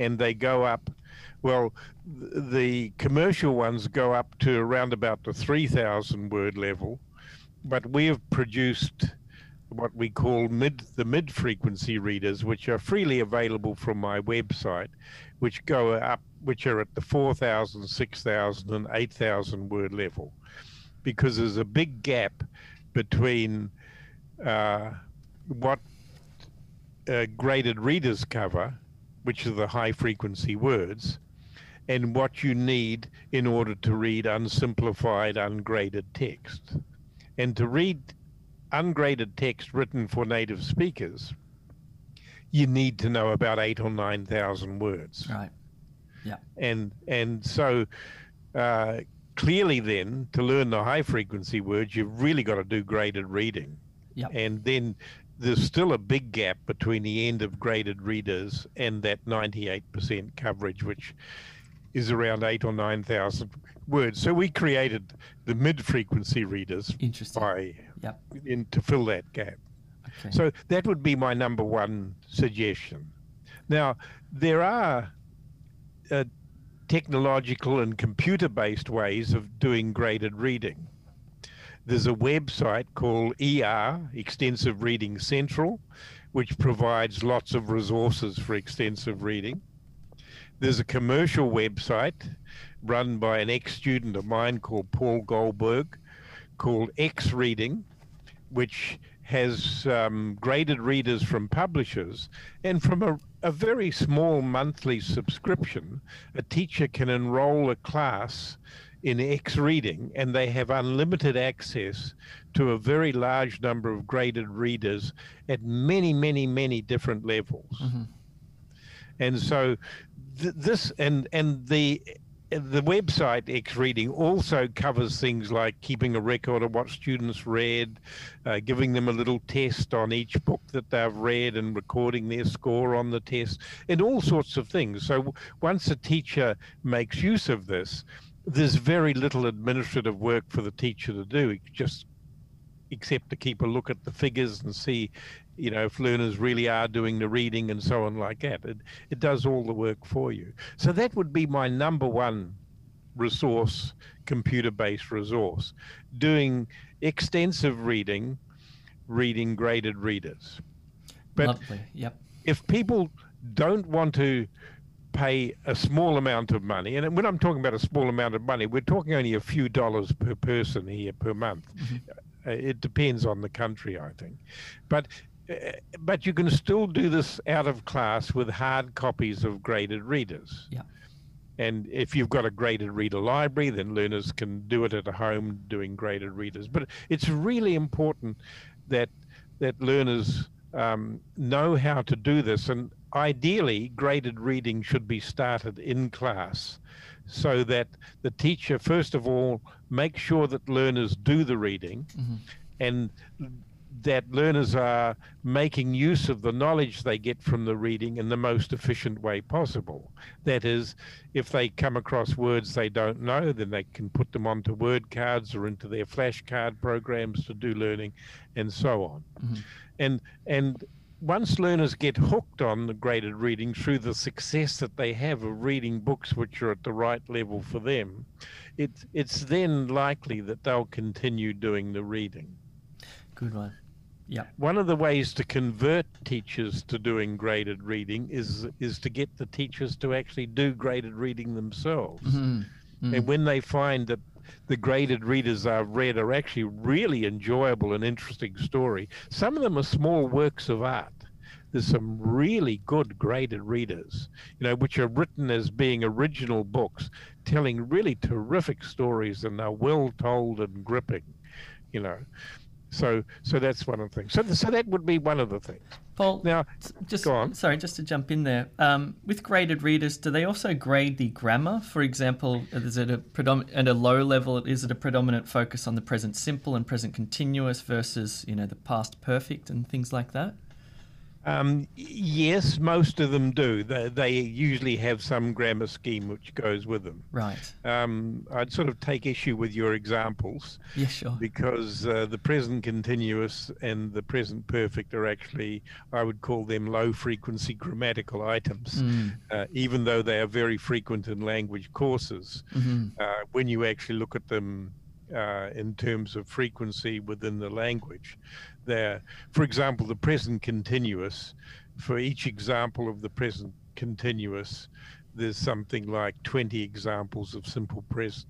and they go up, well, the commercial ones go up to around about the three thousand word level, but we have produced what we call mid, the mid-frequency readers, which are freely available from my website, which go up, which are at the four thousand, six thousand and eight thousand word level, because there's a big gap between uh, what uh, graded readers cover, which are the high-frequency words, and what you need in order to read unsimplified, ungraded text. And to read ungraded text written for native speakers, you need to know about eight or nine thousand words. Right, yeah. And, and so uh, clearly then, to learn the high-frequency words, you've really got to do graded reading. Yep. And then there's still a big gap between the end of graded readers and that ninety-eight percent coverage, which is around eight or nine thousand words. So we created the mid-frequency readers by, yep. in, to fill that gap. Okay. So that would be my number one suggestion. Now, there are uh, technological and computer-based ways of doing graded reading. There's a website called E R, Extensive Reading Central, which provides lots of resources for extensive reading. There's a commercial website run by an ex-student of mine called Paul Goldberg called X Reading, which has um, graded readers from publishers, and from a, a very small monthly subscription, a teacher can enroll a class in X reading, and they have unlimited access to a very large number of graded readers at many, many, many different levels. Mm-hmm. And so th- this and and the the website X reading also covers things like keeping a record of what students read, uh, giving them a little test on each book that they've read and recording their score on the test, and all sorts of things. So once a teacher makes use of this, there's very little administrative work for the teacher to do, just except to keep a look at the figures and see, you know, if learners really are doing the reading and so on like that. It, it does all the work for you. So that would be my number one resource, computer-based resource, doing extensive reading, reading graded readers. But lovely. Yep. If people don't want to pay a small amount of money, and when I'm talking about a small amount of money, we're talking only a few dollars per person here per month. Mm-hmm. It depends on the country, I think. But but you can still do this out of class with hard copies of graded readers. Yeah. And if you've got a graded reader library, then learners can do it at home doing graded readers. But it's really important that that learners um, know how to do this, and ideally, graded reading should be started in class so that the teacher, first of all, makes sure that learners do the reading, mm-hmm. and that learners are making use of the knowledge they get from the reading in the most efficient way possible. That is, if they come across words they don't know, then they can put them onto word cards or into their flashcard programs to do learning and so on. Mm-hmm. And and once learners get hooked on the graded reading through the success that they have of reading books which are at the right level for them, it, it's then likely that they'll continue doing the reading. Good one. Yeah. One of the ways to convert teachers to doing graded reading is is to get the teachers to actually do graded reading themselves. Mm-hmm. Mm-hmm. And when they find that the graded readers I've read are actually really enjoyable and interesting story. Some of them are small works of art. There's some really good graded readers, you know, which are written as being original books, telling really terrific stories, and they're well told and gripping, you know. So so that's one of the things. So, so that would be one of the things. Paul, now, just, go on. Sorry, just to jump in there. Um, with graded readers, do they also grade the grammar? For example, is it a predominant, at a low level, is it a predominant focus on the present simple and present continuous versus, you know, the past perfect and things like that? Um, yes, most of them do. They, they usually have some grammar scheme which goes with them. Right. Um, I'd sort of take issue with your examples. Yeah, sure. Because uh, the present continuous and the present perfect are actually, I would call them low-frequency grammatical items, mm. uh, even though they are very frequent in language courses. Mm-hmm. Uh, when you actually look at them uh, in terms of frequency within the language, there, for example, the present continuous, for each example of the present continuous, there's something like twenty examples of simple present.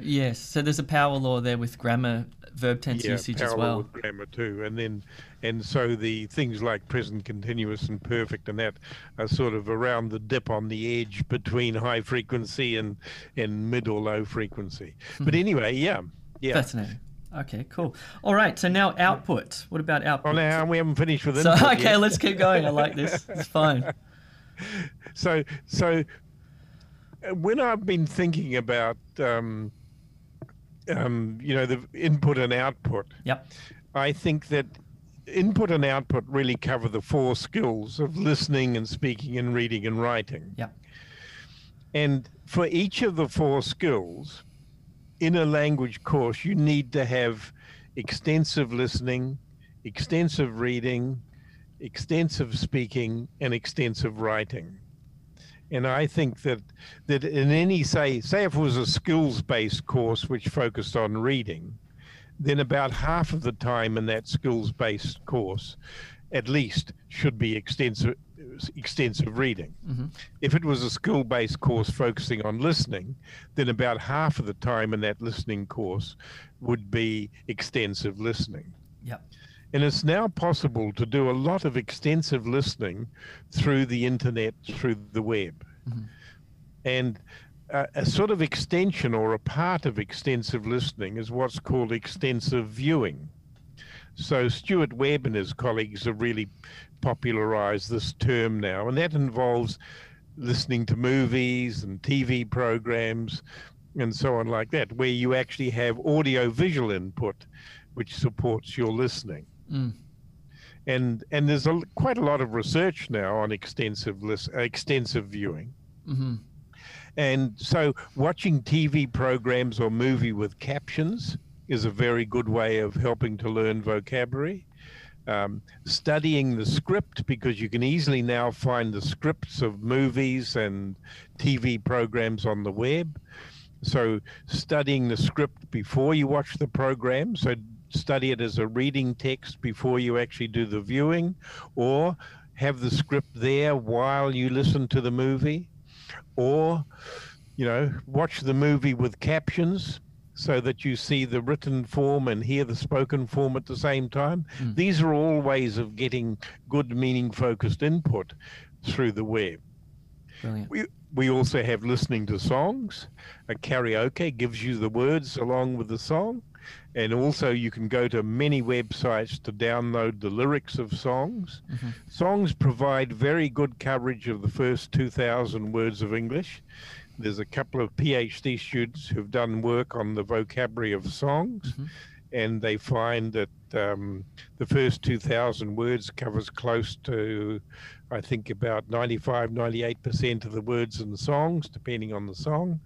Yes, so there's a power law there with grammar, verb tense yeah, usage as well. Yeah, power law with grammar too. And then, and so the things like present continuous and perfect and that are sort of around the dip on the edge between high frequency and, and mid or low frequency. Mm-hmm. But anyway, yeah. yeah. Fascinating. Okay, cool. All right, so now output. What about output? Well, now we haven't finished with input. So, okay, yet. Let's keep going. I like this. It's fine. So, so when I've been thinking about, um, um, you know, the input and output, yep. I think that input and output really cover the four skills of listening and speaking and reading and writing. Yep. And for each of the four skills, in a language course, you need to have extensive listening, extensive reading, extensive speaking, and extensive writing. And I think that that in any, say, say if it was a skills-based course which focused on reading, then about half of the time in that skills-based course, at least, should be extensive extensive reading. Mm-hmm. If it was a skill-based course focusing on listening, then about half of the time in that listening course would be extensive listening. Yep. And it's now possible to do a lot of extensive listening through the internet, through the web. Mm-hmm. And a, a sort of extension or a part of extensive listening is what's called extensive viewing. So Stuart Webb and his colleagues have really popularized this term now, and that involves listening to movies and T V programs and so on like that, where you actually have audio-visual input which supports your listening. Mm. And and there's a, quite a lot of research now on extensive list, extensive viewing. Mm-hmm. And so watching T V programs or movie with captions is a very good way of helping to learn vocabulary. Um, studying the script, because you can easily now find the scripts of movies and T V programs on the web. So studying the script before you watch the program, so study it as a reading text before you actually do the viewing, or have the script there while you listen to the movie, or, you know, watch the movie with captions so that you see the written form and hear the spoken form at the same time. Mm. These are all ways of getting good meaning-focused input through the web. Brilliant. We, we also have listening to songs. A karaoke gives you the words along with the song. And also you can go to many websites to download the lyrics of songs. Mm-hmm. Songs provide very good coverage of the first two thousand words of English. There's a couple of PhD students who've done work on the vocabulary of songs, mm-hmm. and they find that um, the first two thousand words covers close to, I think, about ninety-five, ninety-eight percent of the words in the songs, depending on the song.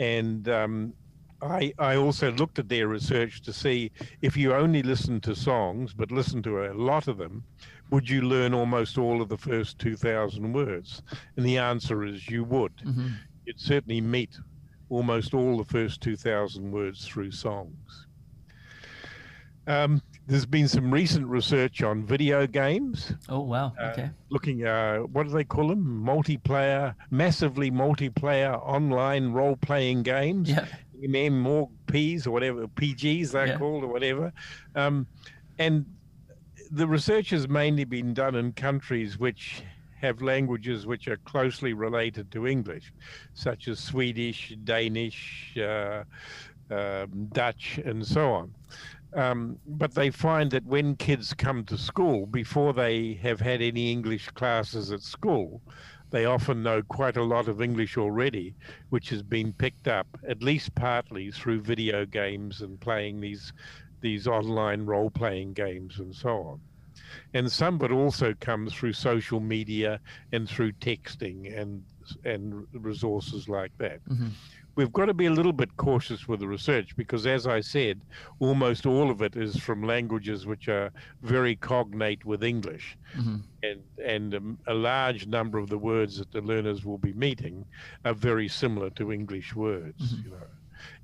And um, I, I also looked at their research to see if you only listen to songs, but listen to a lot of them, would you learn almost all of the first two thousand words? And the answer is you would. Mm-hmm. You'd certainly meet almost all the first two thousand words through songs. Um, there's been some recent research on video games. Oh, wow. Okay. Uh, looking, uh, what do they call them? Multiplayer, massively multiplayer online role-playing games. Yeah. M M O Ps or whatever, P Gs they're yeah. called or whatever. Um, and the research has mainly been done in countries which have languages which are closely related to English, such as Swedish, Danish, uh, uh, Dutch, and so on. Um, but they find that when kids come to school, before they have had any English classes at school, they often know quite a lot of English already, which has been picked up at least partly through video games and playing these these online role-playing games and so on. And some but also comes through social media and through texting and and resources like that. Mm-hmm. We've got to be a little bit cautious with the research because, as I said, almost all of it is from languages which are very cognate with English. Mm-hmm. And, and um, a large number of the words that the learners will be meeting are very similar to English words. Mm-hmm. You know?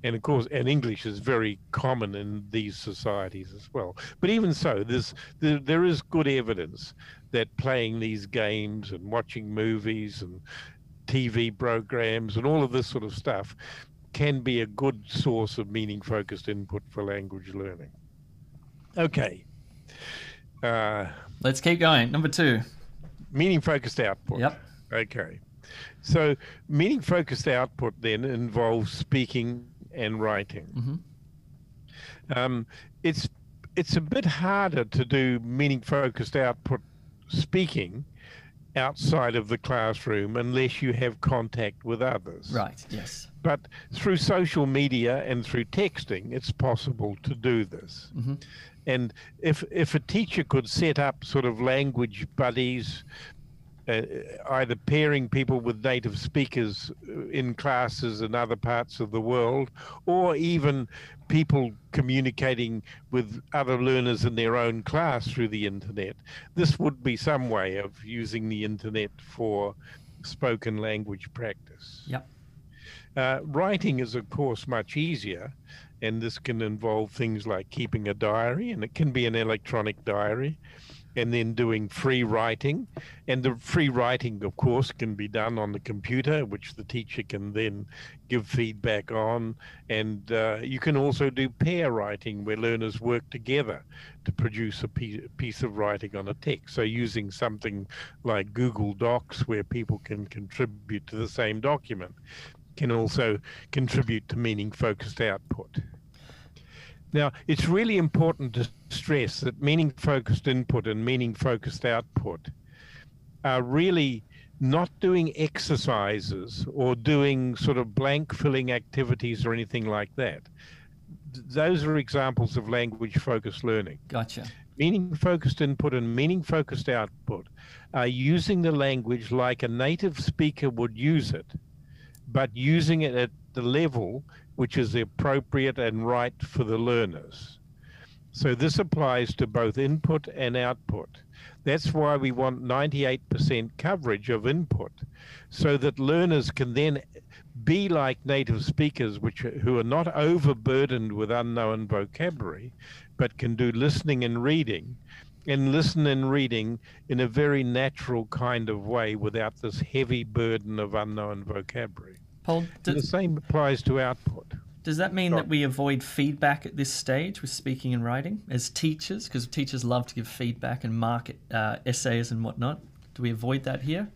And, of course, and English is very common in these societies as well. But even so, there's, there, there is good evidence that playing these games and watching movies and T V programs and all of this sort of stuff can be a good source of meaning-focused input for language learning. Okay. Uh, Let's keep going. Number two. Meaning-focused output. Yep. Okay. So meaning-focused output then involves speaking and writing. Mm-hmm. Um, it's, it's a bit harder to do meaning-focused output speaking outside of the classroom unless you have contact with others. Right, yes. But through social media and through texting, it's possible to do this. Mm-hmm. And if, if a teacher could set up sort of language buddies, uh, either pairing people with native speakers in classes in other parts of the world, or even people communicating with other learners in their own class through the internet. This would be some way of using the internet for spoken language practice. Yep. Uh, writing is, of course, much easier, and this can involve things like keeping a diary, and it can be an electronic diary, and then doing free writing. And the free writing, of course, can be done on the computer, which the teacher can then give feedback on. And uh, you can also do pair writing, where learners work together to produce a piece of writing on a text. So using something like Google Docs, where people can contribute to the same document, can also contribute to meaning-focused output. Now, it's really important to stress that meaning-focused input and meaning-focused output are really not doing exercises or doing sort of blank filling activities or anything like that. Those are examples of language-focused learning. Gotcha. Meaning-focused input and meaning-focused output are using the language like a native speaker would use it, but using it at the level which is appropriate and right for the learners. So this applies to both input and output. That's why we want ninety-eight percent coverage of input, so that learners can then be like native speakers which are, who are not overburdened with unknown vocabulary, but can do listening and reading, and listen and reading in a very natural kind of way without this heavy burden of unknown vocabulary. Paul, does, the same applies to output. Does that mean Sorry. that we avoid feedback at this stage with speaking and writing as teachers? Because teachers love to give feedback and mark uh, essays and whatnot. Do we avoid that here?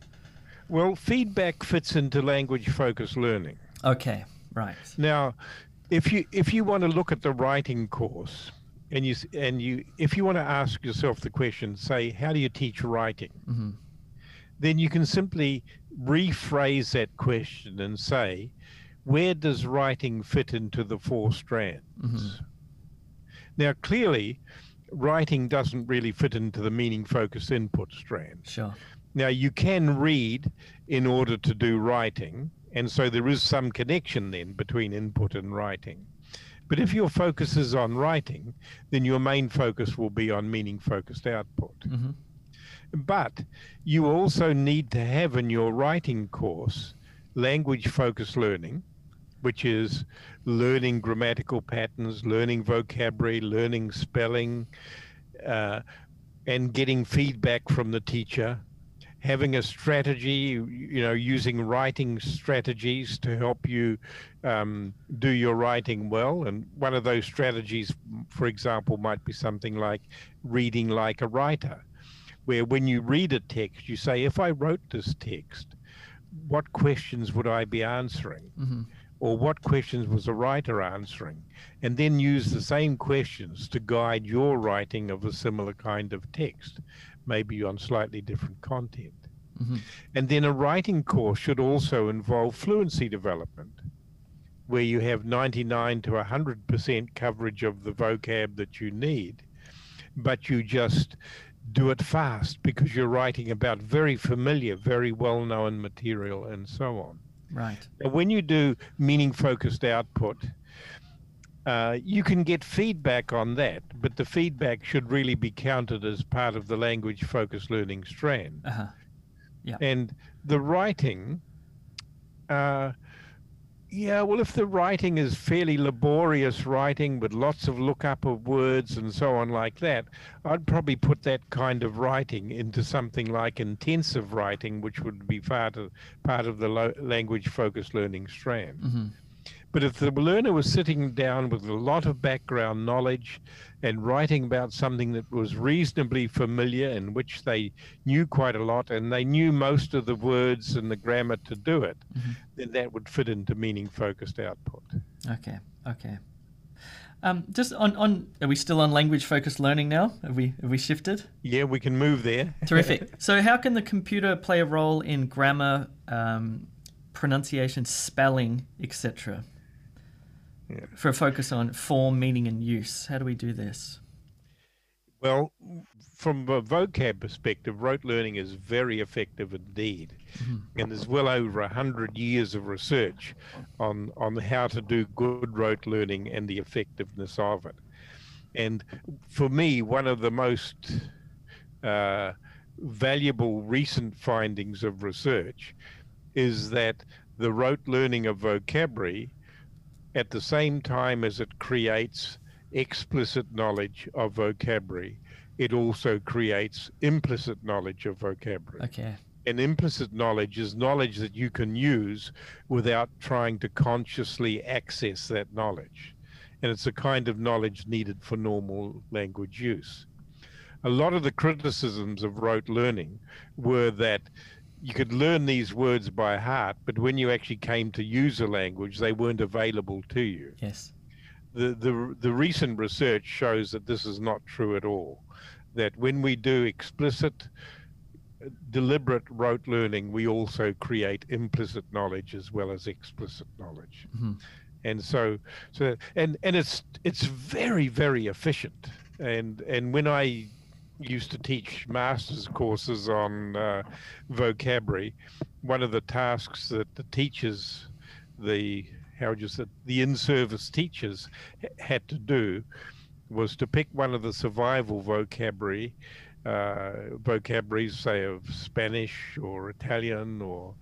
Well, feedback fits into language-focused learning. Okay, right. Now, if you if you want to look at the writing course, and you and you if you want to ask yourself the question, say, how do you teach writing? Mm-hmm. Then you can simply rephrase that question and say, where does writing fit into the four strands? Mm-hmm. Now, clearly, writing doesn't really fit into the meaning-focused input strand. Sure. Now, you can read in order to do writing, and so there is some connection then between input and writing. But if your focus is on writing, then your main focus will be on meaning-focused output. Mm-hmm. But you also need to have in your writing course language-focused learning, which is learning grammatical patterns, learning vocabulary, learning spelling, uh, and getting feedback from the teacher. Having a strategy, you know, using writing strategies to help you um, do your writing well. And one of those strategies, for example, might be something like reading like a writer, where when you read a text, you say, if I wrote this text, what questions would I be answering? Mm-hmm. Or what questions was the writer answering? And then use the same questions to guide your writing of a similar kind of text, maybe on slightly different content. Mm-hmm. And then a writing course should also involve fluency development, where you have ninety-nine to one hundred percent coverage of the vocab that you need, but you just do it fast because you're writing about very familiar, very well-known material and so on. Right. Now, when you do meaning-focused output, Uh, you can get feedback on that, but the feedback should really be counted as part of the language-focused learning strand. Uh-huh. Yeah. And the writing, uh, yeah, well, if the writing is fairly laborious writing with lots of lookup of words and so on like that, I'd probably put that kind of writing into something like intensive writing, which would be part of, part of the lo- language-focused learning strand. Mm-hmm. But if the learner was sitting down with a lot of background knowledge and writing about something that was reasonably familiar and which they knew quite a lot and they knew most of the words and the grammar to do it, mm-hmm. then that would fit into meaning-focused output. Okay, okay. Um, just on, on, are we still on language-focused learning now? Have we, have we shifted? Yeah, we can move there. Terrific. So how can the computer play a role in grammar, um, pronunciation, spelling, et cetera? Yeah. For a focus on form, meaning, and use, how do we do this? Well, from a vocab perspective, rote learning is very effective indeed. Mm-hmm. And there's well over one hundred years of research on, on how to do good rote learning and the effectiveness of it. And for me, one of the most uh, valuable recent findings of research is that the rote learning of vocabulary, at the same time as it creates explicit knowledge of vocabulary, it also creates implicit knowledge of vocabulary. Okay. And implicit knowledge is knowledge that you can use without trying to consciously access that knowledge. And it's a kind of knowledge needed for normal language use. A lot of the criticisms of rote learning were that you could learn these words by heart, but when you actually came to use a language, they weren't available to you. Yes. The, the, the recent research shows that this is not true at all, that when we do explicit, deliberate rote learning, we also create implicit knowledge as well as explicit knowledge. Mm-hmm. And so, so and, and it's, it's very, very efficient. And, and when I used to teach master's courses on uh, vocabulary, one of the tasks that the teachers, the how would you say, the in-service teachers had to do was to pick one of the survival vocabulary, uh, vocabularies, say of Spanish or Italian or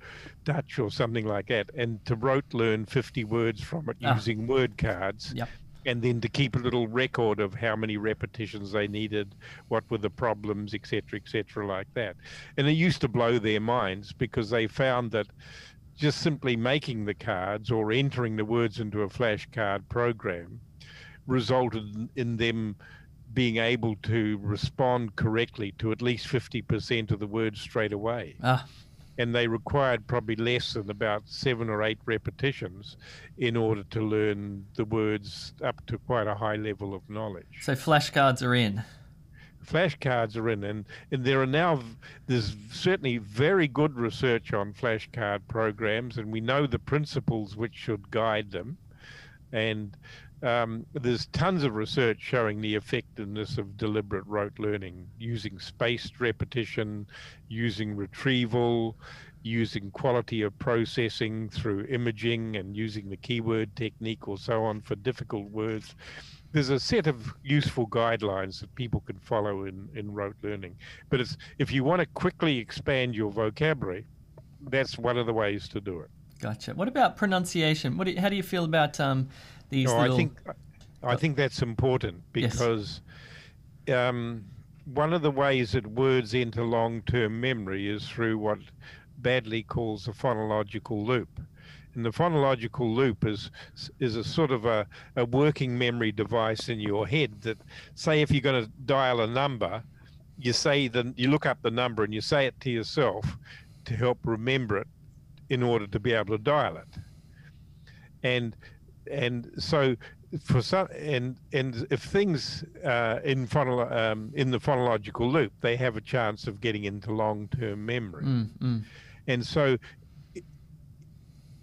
Dutch or something like that, and to rote learn fifty words from it ah. using word cards. Yep. And then to keep a little record of how many repetitions they needed, what were the problems, et cetera, et cetera, like that. And it used to blow their minds because they found that just simply making the cards or entering the words into a flashcard program resulted in them being able to respond correctly to at least fifty percent of the words straight away. Ah. And they required probably less than about seven or eight repetitions in order to learn the words up to quite a high level of knowledge. So flashcards are in. Flashcards are in, and, and there are now, there's certainly very good research on flashcard programs, and we know the principles which should guide them. And um, there's tons of research showing the effectiveness of deliberate rote learning, using spaced repetition, using retrieval, using quality of processing through imaging, and using the keyword technique or so on for difficult words. There's a set of useful guidelines that people can follow in, in rote learning. But it's, if you want to quickly expand your vocabulary, that's one of the ways to do it. Gotcha. What about pronunciation? What do you, how do you feel about um, these no, little... I think, I think that's important because yes. um, one of the ways that words enter long-term memory is through what Baddeley calls the phonological loop. And the phonological loop is is a sort of a, a working memory device in your head that, say, if you're going to dial a number, you say the, you look up the number and you say it to yourself to help remember it in order to be able to dial it. And and so for some and and if things uh, in phonolo- um, in the phonological loop, they have a chance of getting into long-term memory. Mm, mm. And so,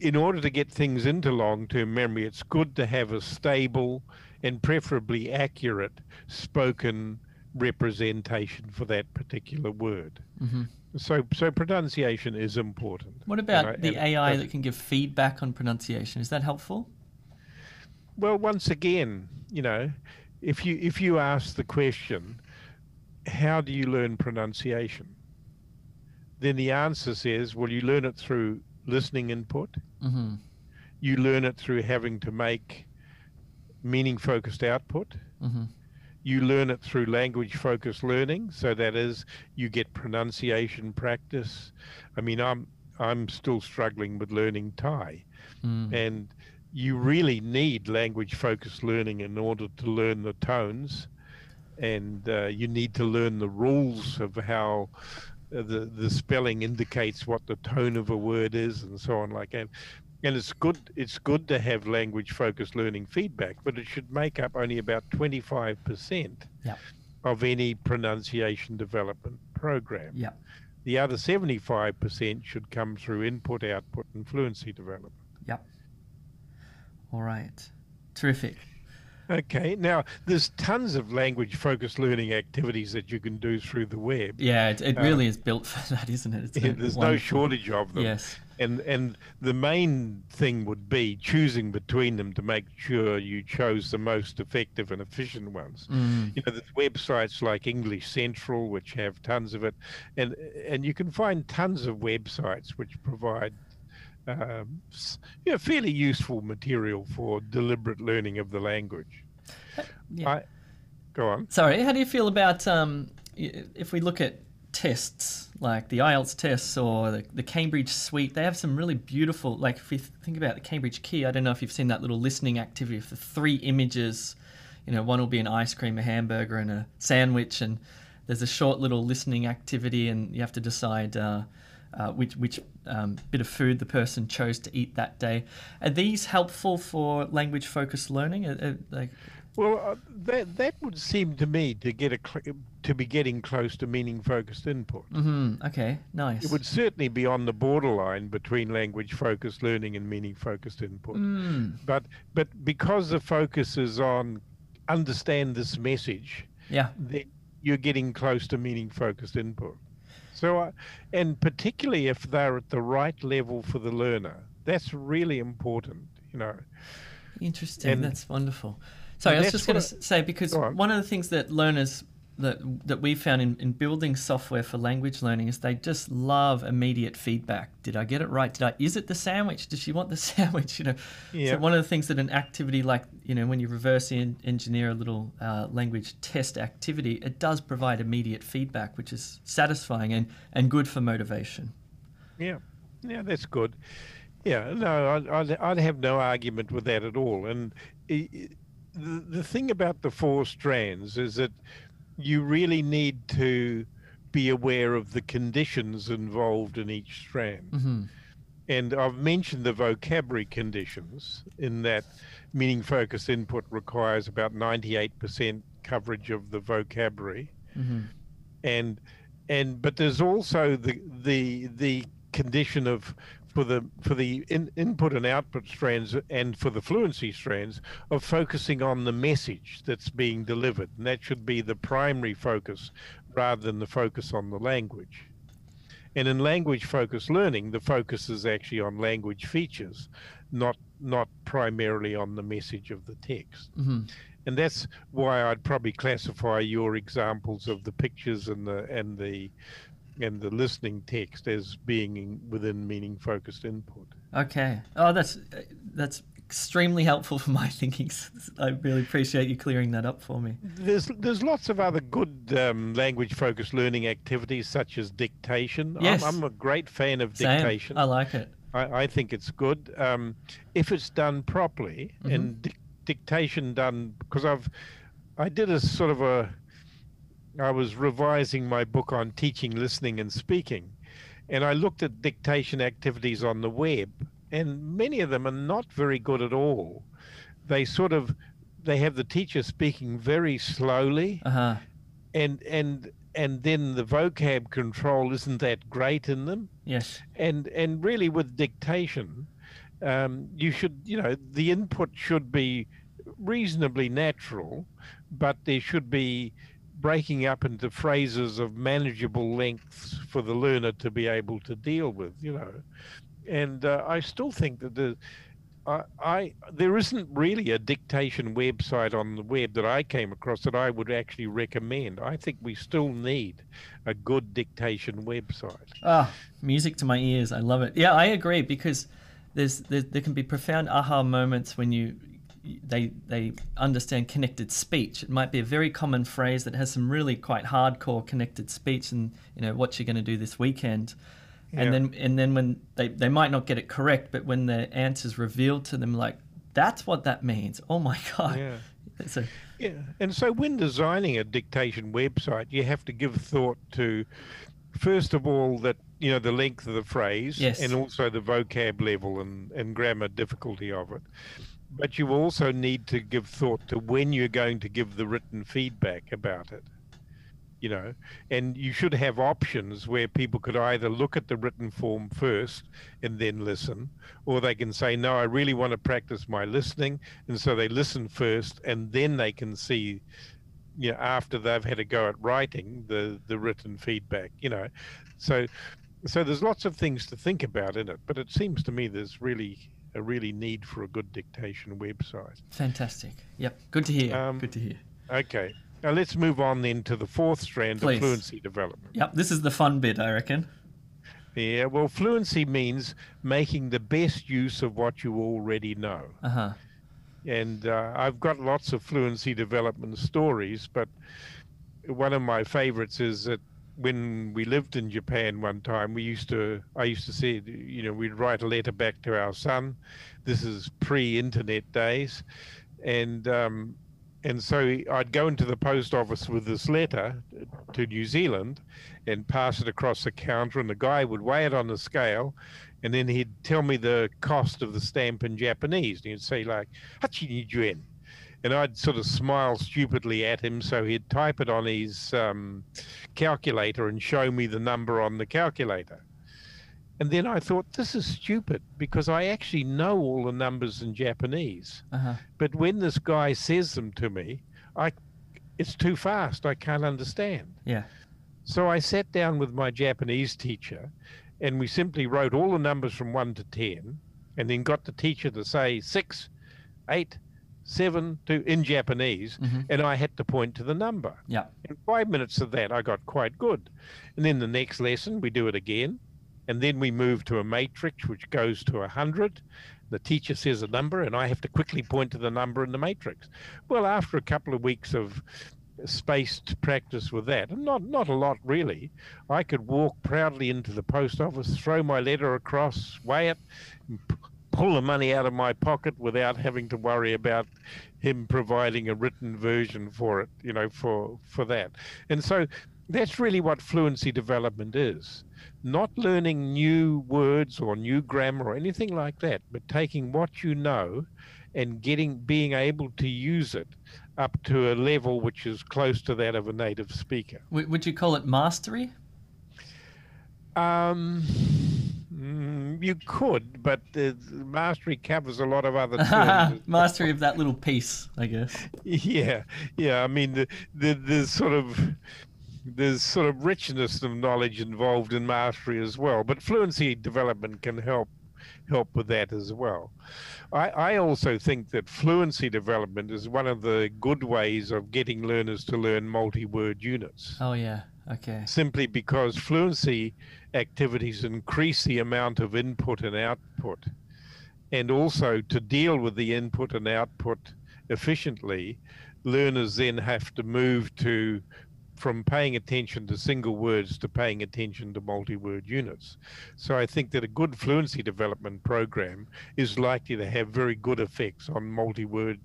in order to get things into long-term memory, it's good to have a stable and preferably accurate spoken representation for that particular word. Mm-hmm. So, so pronunciation is important. What about I, the A I that can give feedback on pronunciation? Is that helpful? Well, once again, you know, if you if you ask the question, how do you learn pronunciation? Then the answer says, well, you learn it through listening input. Mm-hmm. You learn it through having to make meaning-focused output. Mm-hmm. You learn it through language-focused learning, so that is, you get pronunciation practice. I mean, I'm I'm still struggling with learning Thai, mm. and you really need language-focused learning in order to learn the tones, and uh, you need to learn the rules of how the the spelling indicates what the tone of a word is and so on like that. And it's good it's good to have language focused learning feedback, but it should make up only about twenty-five percent yeah. of any pronunciation development program. Yeah. The other seventy-five percent should come through input, output and fluency development. Yep. All right. Terrific. Okay, now there's tons of language-focused learning activities that you can do through the web. Yeah, it, it really um, is built for that, isn't it? It's yeah, there's wonderful. No shortage of them. Yes. And and the main thing would be choosing between them to make sure you chose the most effective and efficient ones. Mm. You know, there's websites like English Central, which have tons of it, and and you can find tons of websites which provide Um, you know, fairly useful material for deliberate learning of the language. Yeah. I, go on. Sorry, how do you feel about um, if we look at tests, like the I E L T S tests or the, the Cambridge suite, they have some really beautiful, like if you think about the Cambridge Key, I don't know if you've seen that little listening activity for three images, you know, one will be an ice cream, a hamburger and a sandwich, and there's a short little listening activity and you have to decide uh, uh, which, which um, bit of food the person chose to eat that day. Are these helpful for language-focused learning? Are, are they... Well, uh, that that would seem to me to get a cl- to be getting close to meaning-focused input. Mm-hmm. Okay, nice. It would certainly be on the borderline between language-focused learning and meaning-focused input. Mm. But but because the focus is on understand this message, yeah, then you're getting close to meaning-focused input. So, uh, and particularly if they're at the right level for the learner, that's really important. You know. Interesting. And that's wonderful. Sorry, I was just going to say, because one of the things that learners, that that we found in, in building software for language learning is they just love immediate feedback. Did I get it right? Did I? Is it the sandwich? Does she want the sandwich? You know, yeah. So one of the things that an activity like, you know, when you reverse engineer a little uh, language test activity, it does provide immediate feedback, which is satisfying and, and good for motivation. Yeah, yeah, that's good. Yeah, no, I'd, I'd, I'd have no argument with that at all. And it, The, the thing about the four strands is that you really need to be aware of the conditions involved in each strand. Mm-hmm. And I've mentioned the vocabulary conditions in that meaning-focused input requires about ninety-eight percent coverage of the vocabulary. Mm-hmm. And and but there's also the the the condition of for the for the in, input and output strands and for the fluency strands of focusing on the message that's being delivered, and that should be the primary focus rather than the focus on the language. And in language focused learning, the focus is actually on language features, not not primarily on the message of the text. Mm-hmm. And that's why I'd probably classify your examples of the pictures and the and the and the listening text as being in, within meaning-focused input. Okay. Oh, that's that's extremely helpful for my thinking. I really appreciate you clearing that up for me. There's there's lots of other good um, language-focused learning activities, such as dictation. Yes. I'm, I'm a great fan of dictation. Same. I like it. I, I think it's good. Um, if it's done properly, mm-hmm. and di- dictation done, because I've, I did a sort of a, I was revising my book on teaching, listening, and speaking, and I looked at dictation activities on the web, and many of them are not very good at all. They sort of, they have the teacher speaking very slowly, uh-huh. and and and then the vocab control isn't that great in them. Yes. And and really with dictation, um, you should, you know, the input should be reasonably natural, but there should be breaking up into phrases of manageable lengths for the learner to be able to deal with, you know. And uh, I still think that the, I, I, there isn't really a dictation website on the web that I came across that I would actually recommend. I think we still need a good dictation website. Ah, music to my ears. I love it. Yeah, I agree, because there's there, there can be profound aha moments when you They they understand connected speech. It might be a very common phrase that has some really quite hardcore connected speech, and you know what you're going to do this weekend, yeah. and then and then when they, they might not get it correct, but when the answer's revealed to them, like that's what that means. Oh my God! Yeah. So, yeah. And so when designing a dictation website, you have to give thought to, first of all, that you know the length of the phrase, yes. and also the vocab level and, and grammar difficulty of it. But you also need to give thought to when you're going to give the written feedback about it, you know, and you should have options where people could either look at the written form first and then listen, or they can say, no, I really want to practice my listening. And so they listen first, and then they can see, you know, after they've had a go at writing the, the written feedback, you know, so, so there's lots of things to think about in it, but it seems to me there's really a really need for a good dictation website. Fantastic. Yep. Good to hear. Um, good to hear. Okay. Now let's move on then to the fourth strand, of fluency development. Yep. This is the fun bit, I reckon. Yeah. Well, fluency means making the best use of what you already know. Uh-huh. And uh, I've got lots of fluency development stories, but one of my favorites is that when we lived in Japan one time, we used to, I used to say, you know, we'd write a letter back to our son. This is pre-internet days. And um, And so I'd go into the post office with this letter to New Zealand and pass it across the counter, and the guy would weigh it on the scale, and then he'd tell me the cost of the stamp in Japanese. And he'd say like, hachi juan. And I'd sort of smile stupidly at him, so he'd type it on his um, calculator and show me the number on the calculator. And then I thought, this is stupid, because I actually know all the numbers in Japanese. Uh-huh. But when this guy says them to me, I, it's too fast. I can't understand. Yeah. So I sat down with my Japanese teacher, and we simply wrote all the numbers from one to ten, and then got the teacher to say six, eight, seven to, in Japanese, mm-hmm. and I had to point to the number. Yeah. In five minutes of that, I got quite good. And then the next lesson, we do it again. And then we move to a matrix, which goes to one hundred. The teacher says a number, and I have to quickly point to the number in the matrix. Well, after a couple of weeks of spaced practice with that, and not, not a lot really, I could walk proudly into the post office, throw my letter across, weigh it, and p- pull the money out of my pocket without having to worry about him providing a written version for it, you know, for, for that. And so that's really what fluency development is. Not learning new words or new grammar or anything like that, but taking what you know and getting, being able to use it up to a level which is close to that of a native speaker. Would you call it mastery? Um, you could, but uh, mastery covers a lot of other terms. Mastery of that little piece, I guess. Yeah, yeah. I mean, the the, the sort of... there's sort of richness of knowledge involved in mastery as well, but fluency development can help help with that as well. I, I also think that fluency development is one of the good ways of getting learners to learn multi-word units. Oh, yeah. Okay. Simply because fluency activities increase the amount of input and output, and also to deal with the input and output efficiently, learners then have to move to from paying attention to single words to paying attention to multi-word units. So I think that a good fluency development program is likely to have very good effects on multi-word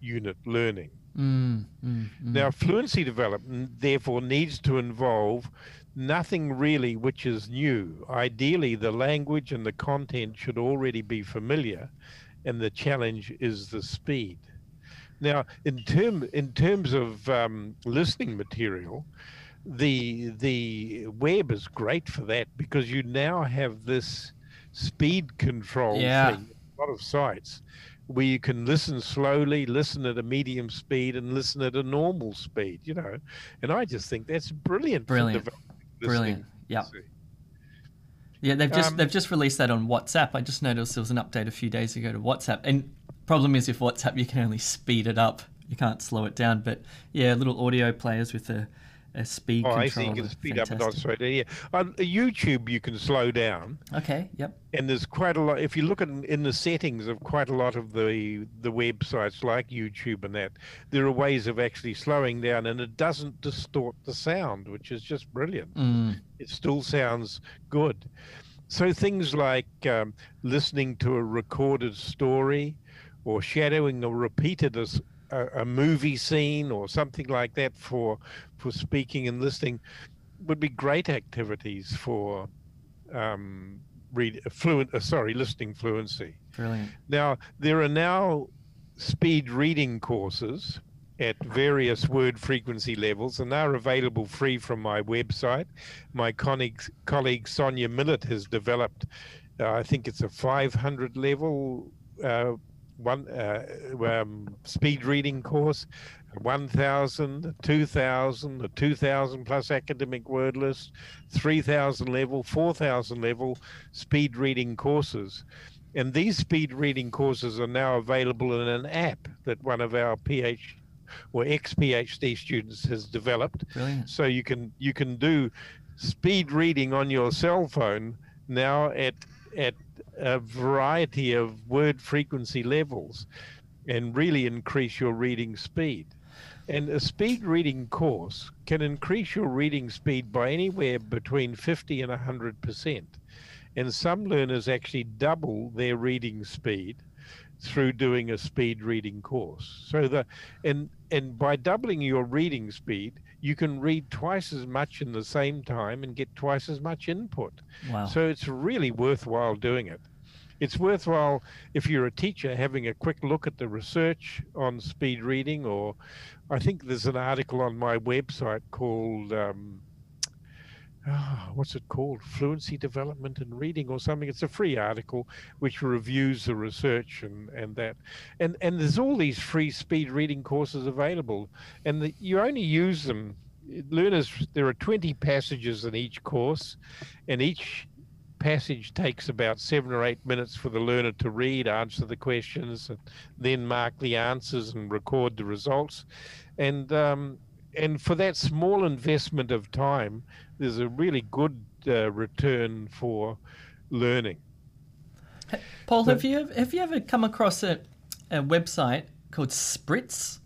unit learning. Mm, mm, mm. Now, fluency development, therefore, needs to involve nothing really which is new. Ideally, the language and the content should already be familiar, and the challenge is the speed. Now, in term in terms of um, listening material, the the web is great for that, because you now have this speed control yeah. thing. A lot of sites where you can listen slowly, listen at a medium speed, and listen at a normal speed. You know, and I just think that's brilliant. Brilliant. For brilliant. Yeah. Yeah. They've just um, they've just released that on WhatsApp. I just noticed there was an update a few days ago to WhatsApp. And problem is, with WhatsApp, you can only speed it up. You can't slow it down. But yeah, little audio players with a, a speed control. Oh, I see. You can speed fantastic. Up and not slow down. Yeah. On YouTube, you can slow down. Okay. Yep. And there's quite a lot. If you look at, in the settings of quite a lot of the the websites like YouTube and that, there are ways of actually slowing down, and it doesn't distort the sound, which is just brilliant. Mm. It still sounds good. So things like um, listening to a recorded story, or shadowing or repeated as a, a movie scene or something like that for for speaking and listening would be great activities for um, read fluent. Uh, sorry, listening fluency. Brilliant. Now there are now speed reading courses at various word frequency levels, and they're available free from my website. My colleague, colleague Sonia Millett has developed. Uh, I think it's a five hundred level. Uh, One uh, um, speed reading course, one thousand, two thousand, the two thousand plus academic word list, three thousand level, four thousand level speed reading courses. And these speed reading courses are now available in an app that one of our P H or ex-PhD students has developed. Brilliant. So you can you can do speed reading on your cell phone now at at a variety of word frequency levels and really increase your reading speed. And a speed reading course can increase your reading speed by anywhere between fifty and one hundred percent. And some learners actually double their reading speed through doing a speed reading course. So the and And by doubling your reading speed, you can read twice as much in the same time and get twice as much input. Wow. So it's really worthwhile doing it. It's worthwhile, if you're a teacher, having a quick look at the research on speed reading, or I think there's an article on my website called, um, oh, what's it called? Fluency Development in Reading or something. It's a free article which reviews the research and, and that. And, and there's all these free speed reading courses available, and the, you only use them. Learners, there are twenty passages in each course, and each passage takes about seven or eight minutes for the learner to read, answer the questions, and then mark the answers and record the results. And um, and for that small investment of time, there's a really good uh, return for learning. Hey, Paul, so, have you have you ever come across a, a website called Spritz?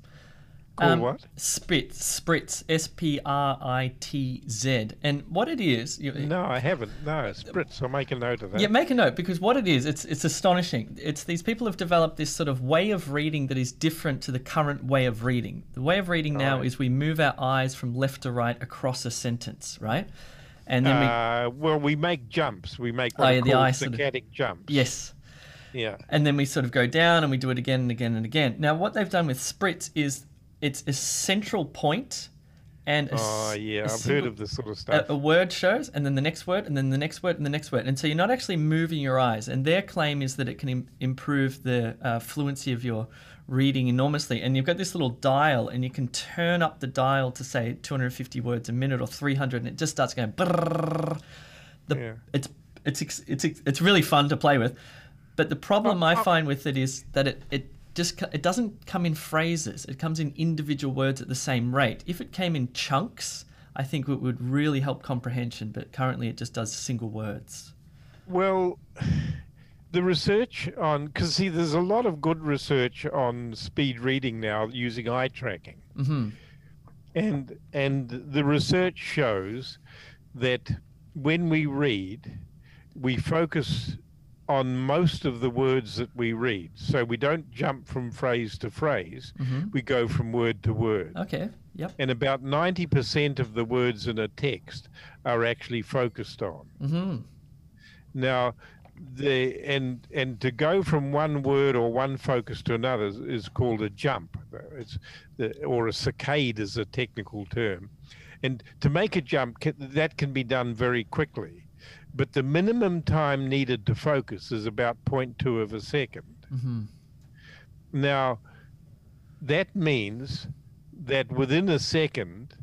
Called um, what? Spritz. Spritz. S P R I T Z. And what it is... You, no, I haven't. No, Spritz. I'll make a note of that. Yeah, make a note, because what it is, it's it's astonishing. It's these people have developed this sort of way of reading that is different to the current way of reading. The way of reading now right. is we move our eyes from left to right across a sentence, right? And then uh, we... Well, we make jumps. We make what oh, yeah, the eye sort of, jumps. Yes. Yeah. And then we sort of go down and we do it again and again and again. Now, what they've done with Spritz is... It's a central point and a, oh, yeah. I've heard of this sort of stuff. A, a word shows, and then the next word, and then the next word, and the next word. And so you're not actually moving your eyes. And their claim is that it can im- improve the uh, fluency of your reading enormously. And you've got this little dial, and you can turn up the dial to, say, two hundred fifty words a minute or three hundred, and it just starts going brrrr. The, yeah. it's, it's, it's, it's, it's really fun to play with. But the problem oh, I oh. find with it is that it... it Just, it doesn't come in phrases. It comes in individual words at the same rate. If it came in chunks, I think it would really help comprehension, but currently it just does single words. Well, the research on... Because, see, there's a lot of good research on speed reading now using eye tracking. Mm-hmm. And, and the research shows that when we read, we focus... on most of the words that we read. So we don't jump from phrase to phrase, mm-hmm. we go from word to word. Okay, yep. And about ninety percent of the words in a text are actually focused on. Mm-hmm. Now, the and and to go from one word or one focus to another is, is called a jump. It's the, or a saccade is a technical term. And to make a jump, that can be done very quickly. But the minimum time needed to focus is about zero point two of a second. Mm-hmm. Now, that means that within a second,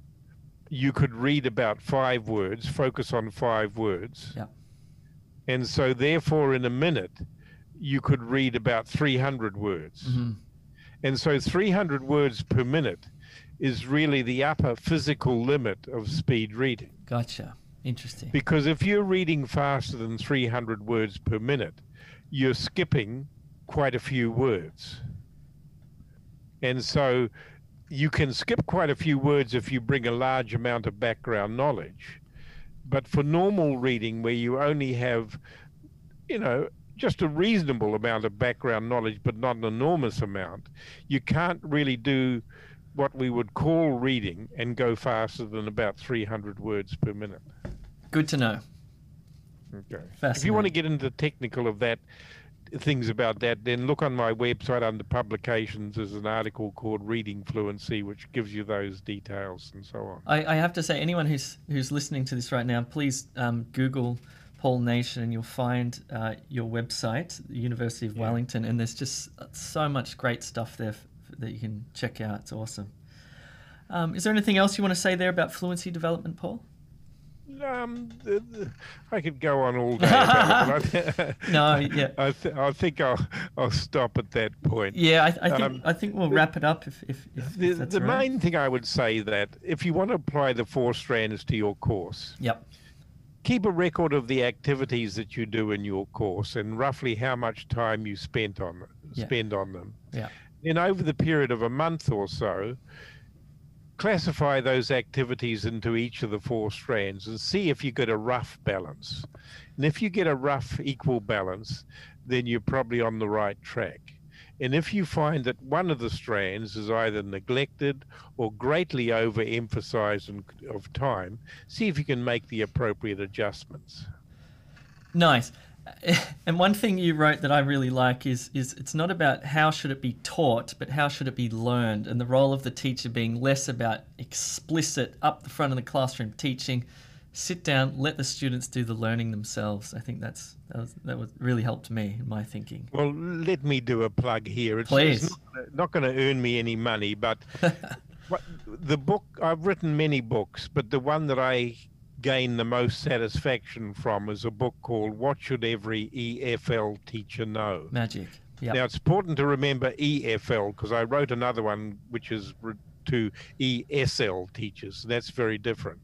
you could read about five words, focus on five words. Yeah. And so therefore, in a minute, you could read about three hundred words. Mm-hmm. And so three hundred words per minute is really the upper physical limit of speed reading. Gotcha. Interesting. Because if you're reading faster than three hundred words per minute, you're skipping quite a few words. And so you can skip quite a few words if you bring a large amount of background knowledge. But for normal reading, where you only have, you know, just a reasonable amount of background knowledge, but not an enormous amount, you can't really do what we would call reading and go faster than about three hundred words per minute. Good to know. Okay. If you want to get into the technical of that, things about that, then look on my website under publications. There's an article called Reading Fluency, which gives you those details and so on. I, I have to say, anyone who's who's listening to this right now, please um, Google Paul Nation and you'll find uh, your website, the University of yeah. Wellington, and there's just so much great stuff there f- that you can check out. It's awesome. Um, is there anything else you want to say there about fluency development, Paul? Um, the, the, I could go on all day about it, but I, no, yeah. I, th- I think I'll, I'll stop at that point. Yeah, I, I think um, I think we'll wrap it up. If, if, if, the, if that's the right. main thing I would say that if you want to apply the four strands to your course, yep. keep a record of the activities that you do in your course and roughly how much time you spent on yeah. spend on them. Yeah. And over the period of a month or so, classify those activities into each of the four strands and see if you get a rough balance. And if you get a rough equal balance, then you're probably on the right track. And if you find that one of the strands is either neglected or greatly overemphasized in, of time, see if you can make the appropriate adjustments. Nice. And one thing you wrote that I really like is, is it's not about how should it be taught, but how should it be learned, and the role of the teacher being less about explicit up the front of the classroom teaching. Sit down, let the students do the learning themselves. I think that's that, was, that was really helped me in my thinking. Well, let me do a plug here. It's, Please. It's not, not going to earn me any money, but what, the book, I've written many books, but the one that I gain the most satisfaction from is a book called What Should Every E F L Teacher Know? Magic. Yep. Now, it's important to remember E F L, because I wrote another one which is to E S L teachers. That's very different.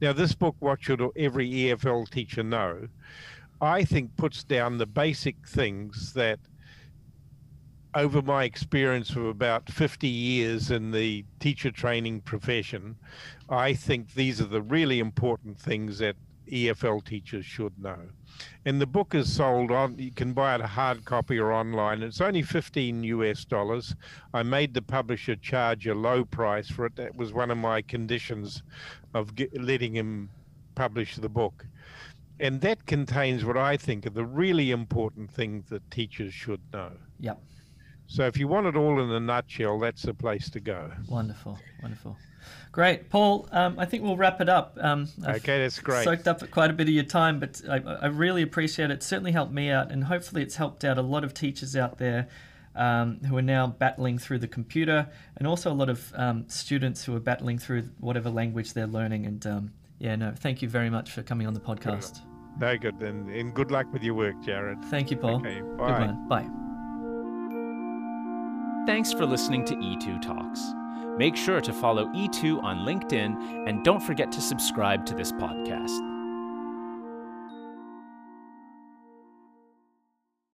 Now, this book, What Should Every E F L Teacher Know?, I think puts down the basic things that, over my experience of about fifty years in the teacher training profession, I think these are the really important things that E F L teachers should know. And the book is sold on, you can buy it a hard copy or online. It's only fifteen US dollars. I made the publisher charge a low price for it. That was one of my conditions of get, letting him publish the book. And that contains what I think are the really important things that teachers should know. Yep. So if you want it all in a nutshell, that's the place to go. Wonderful, wonderful. Great. Paul, um, I think we'll wrap it up. Um, okay, that's great. Soaked up quite a bit of your time, but I, I really appreciate it. It certainly helped me out, and hopefully it's helped out a lot of teachers out there um, who are now battling through the computer, and also a lot of um, students who are battling through whatever language they're learning. And um, yeah, no, thank you very much for coming on the podcast. No, good. And, and good luck with your work, Jared. Thank you, Paul. Okay, bye. Good one. Bye. Thanks for listening to E two Talks. Make sure to follow E two on LinkedIn, and don't forget to subscribe to this podcast.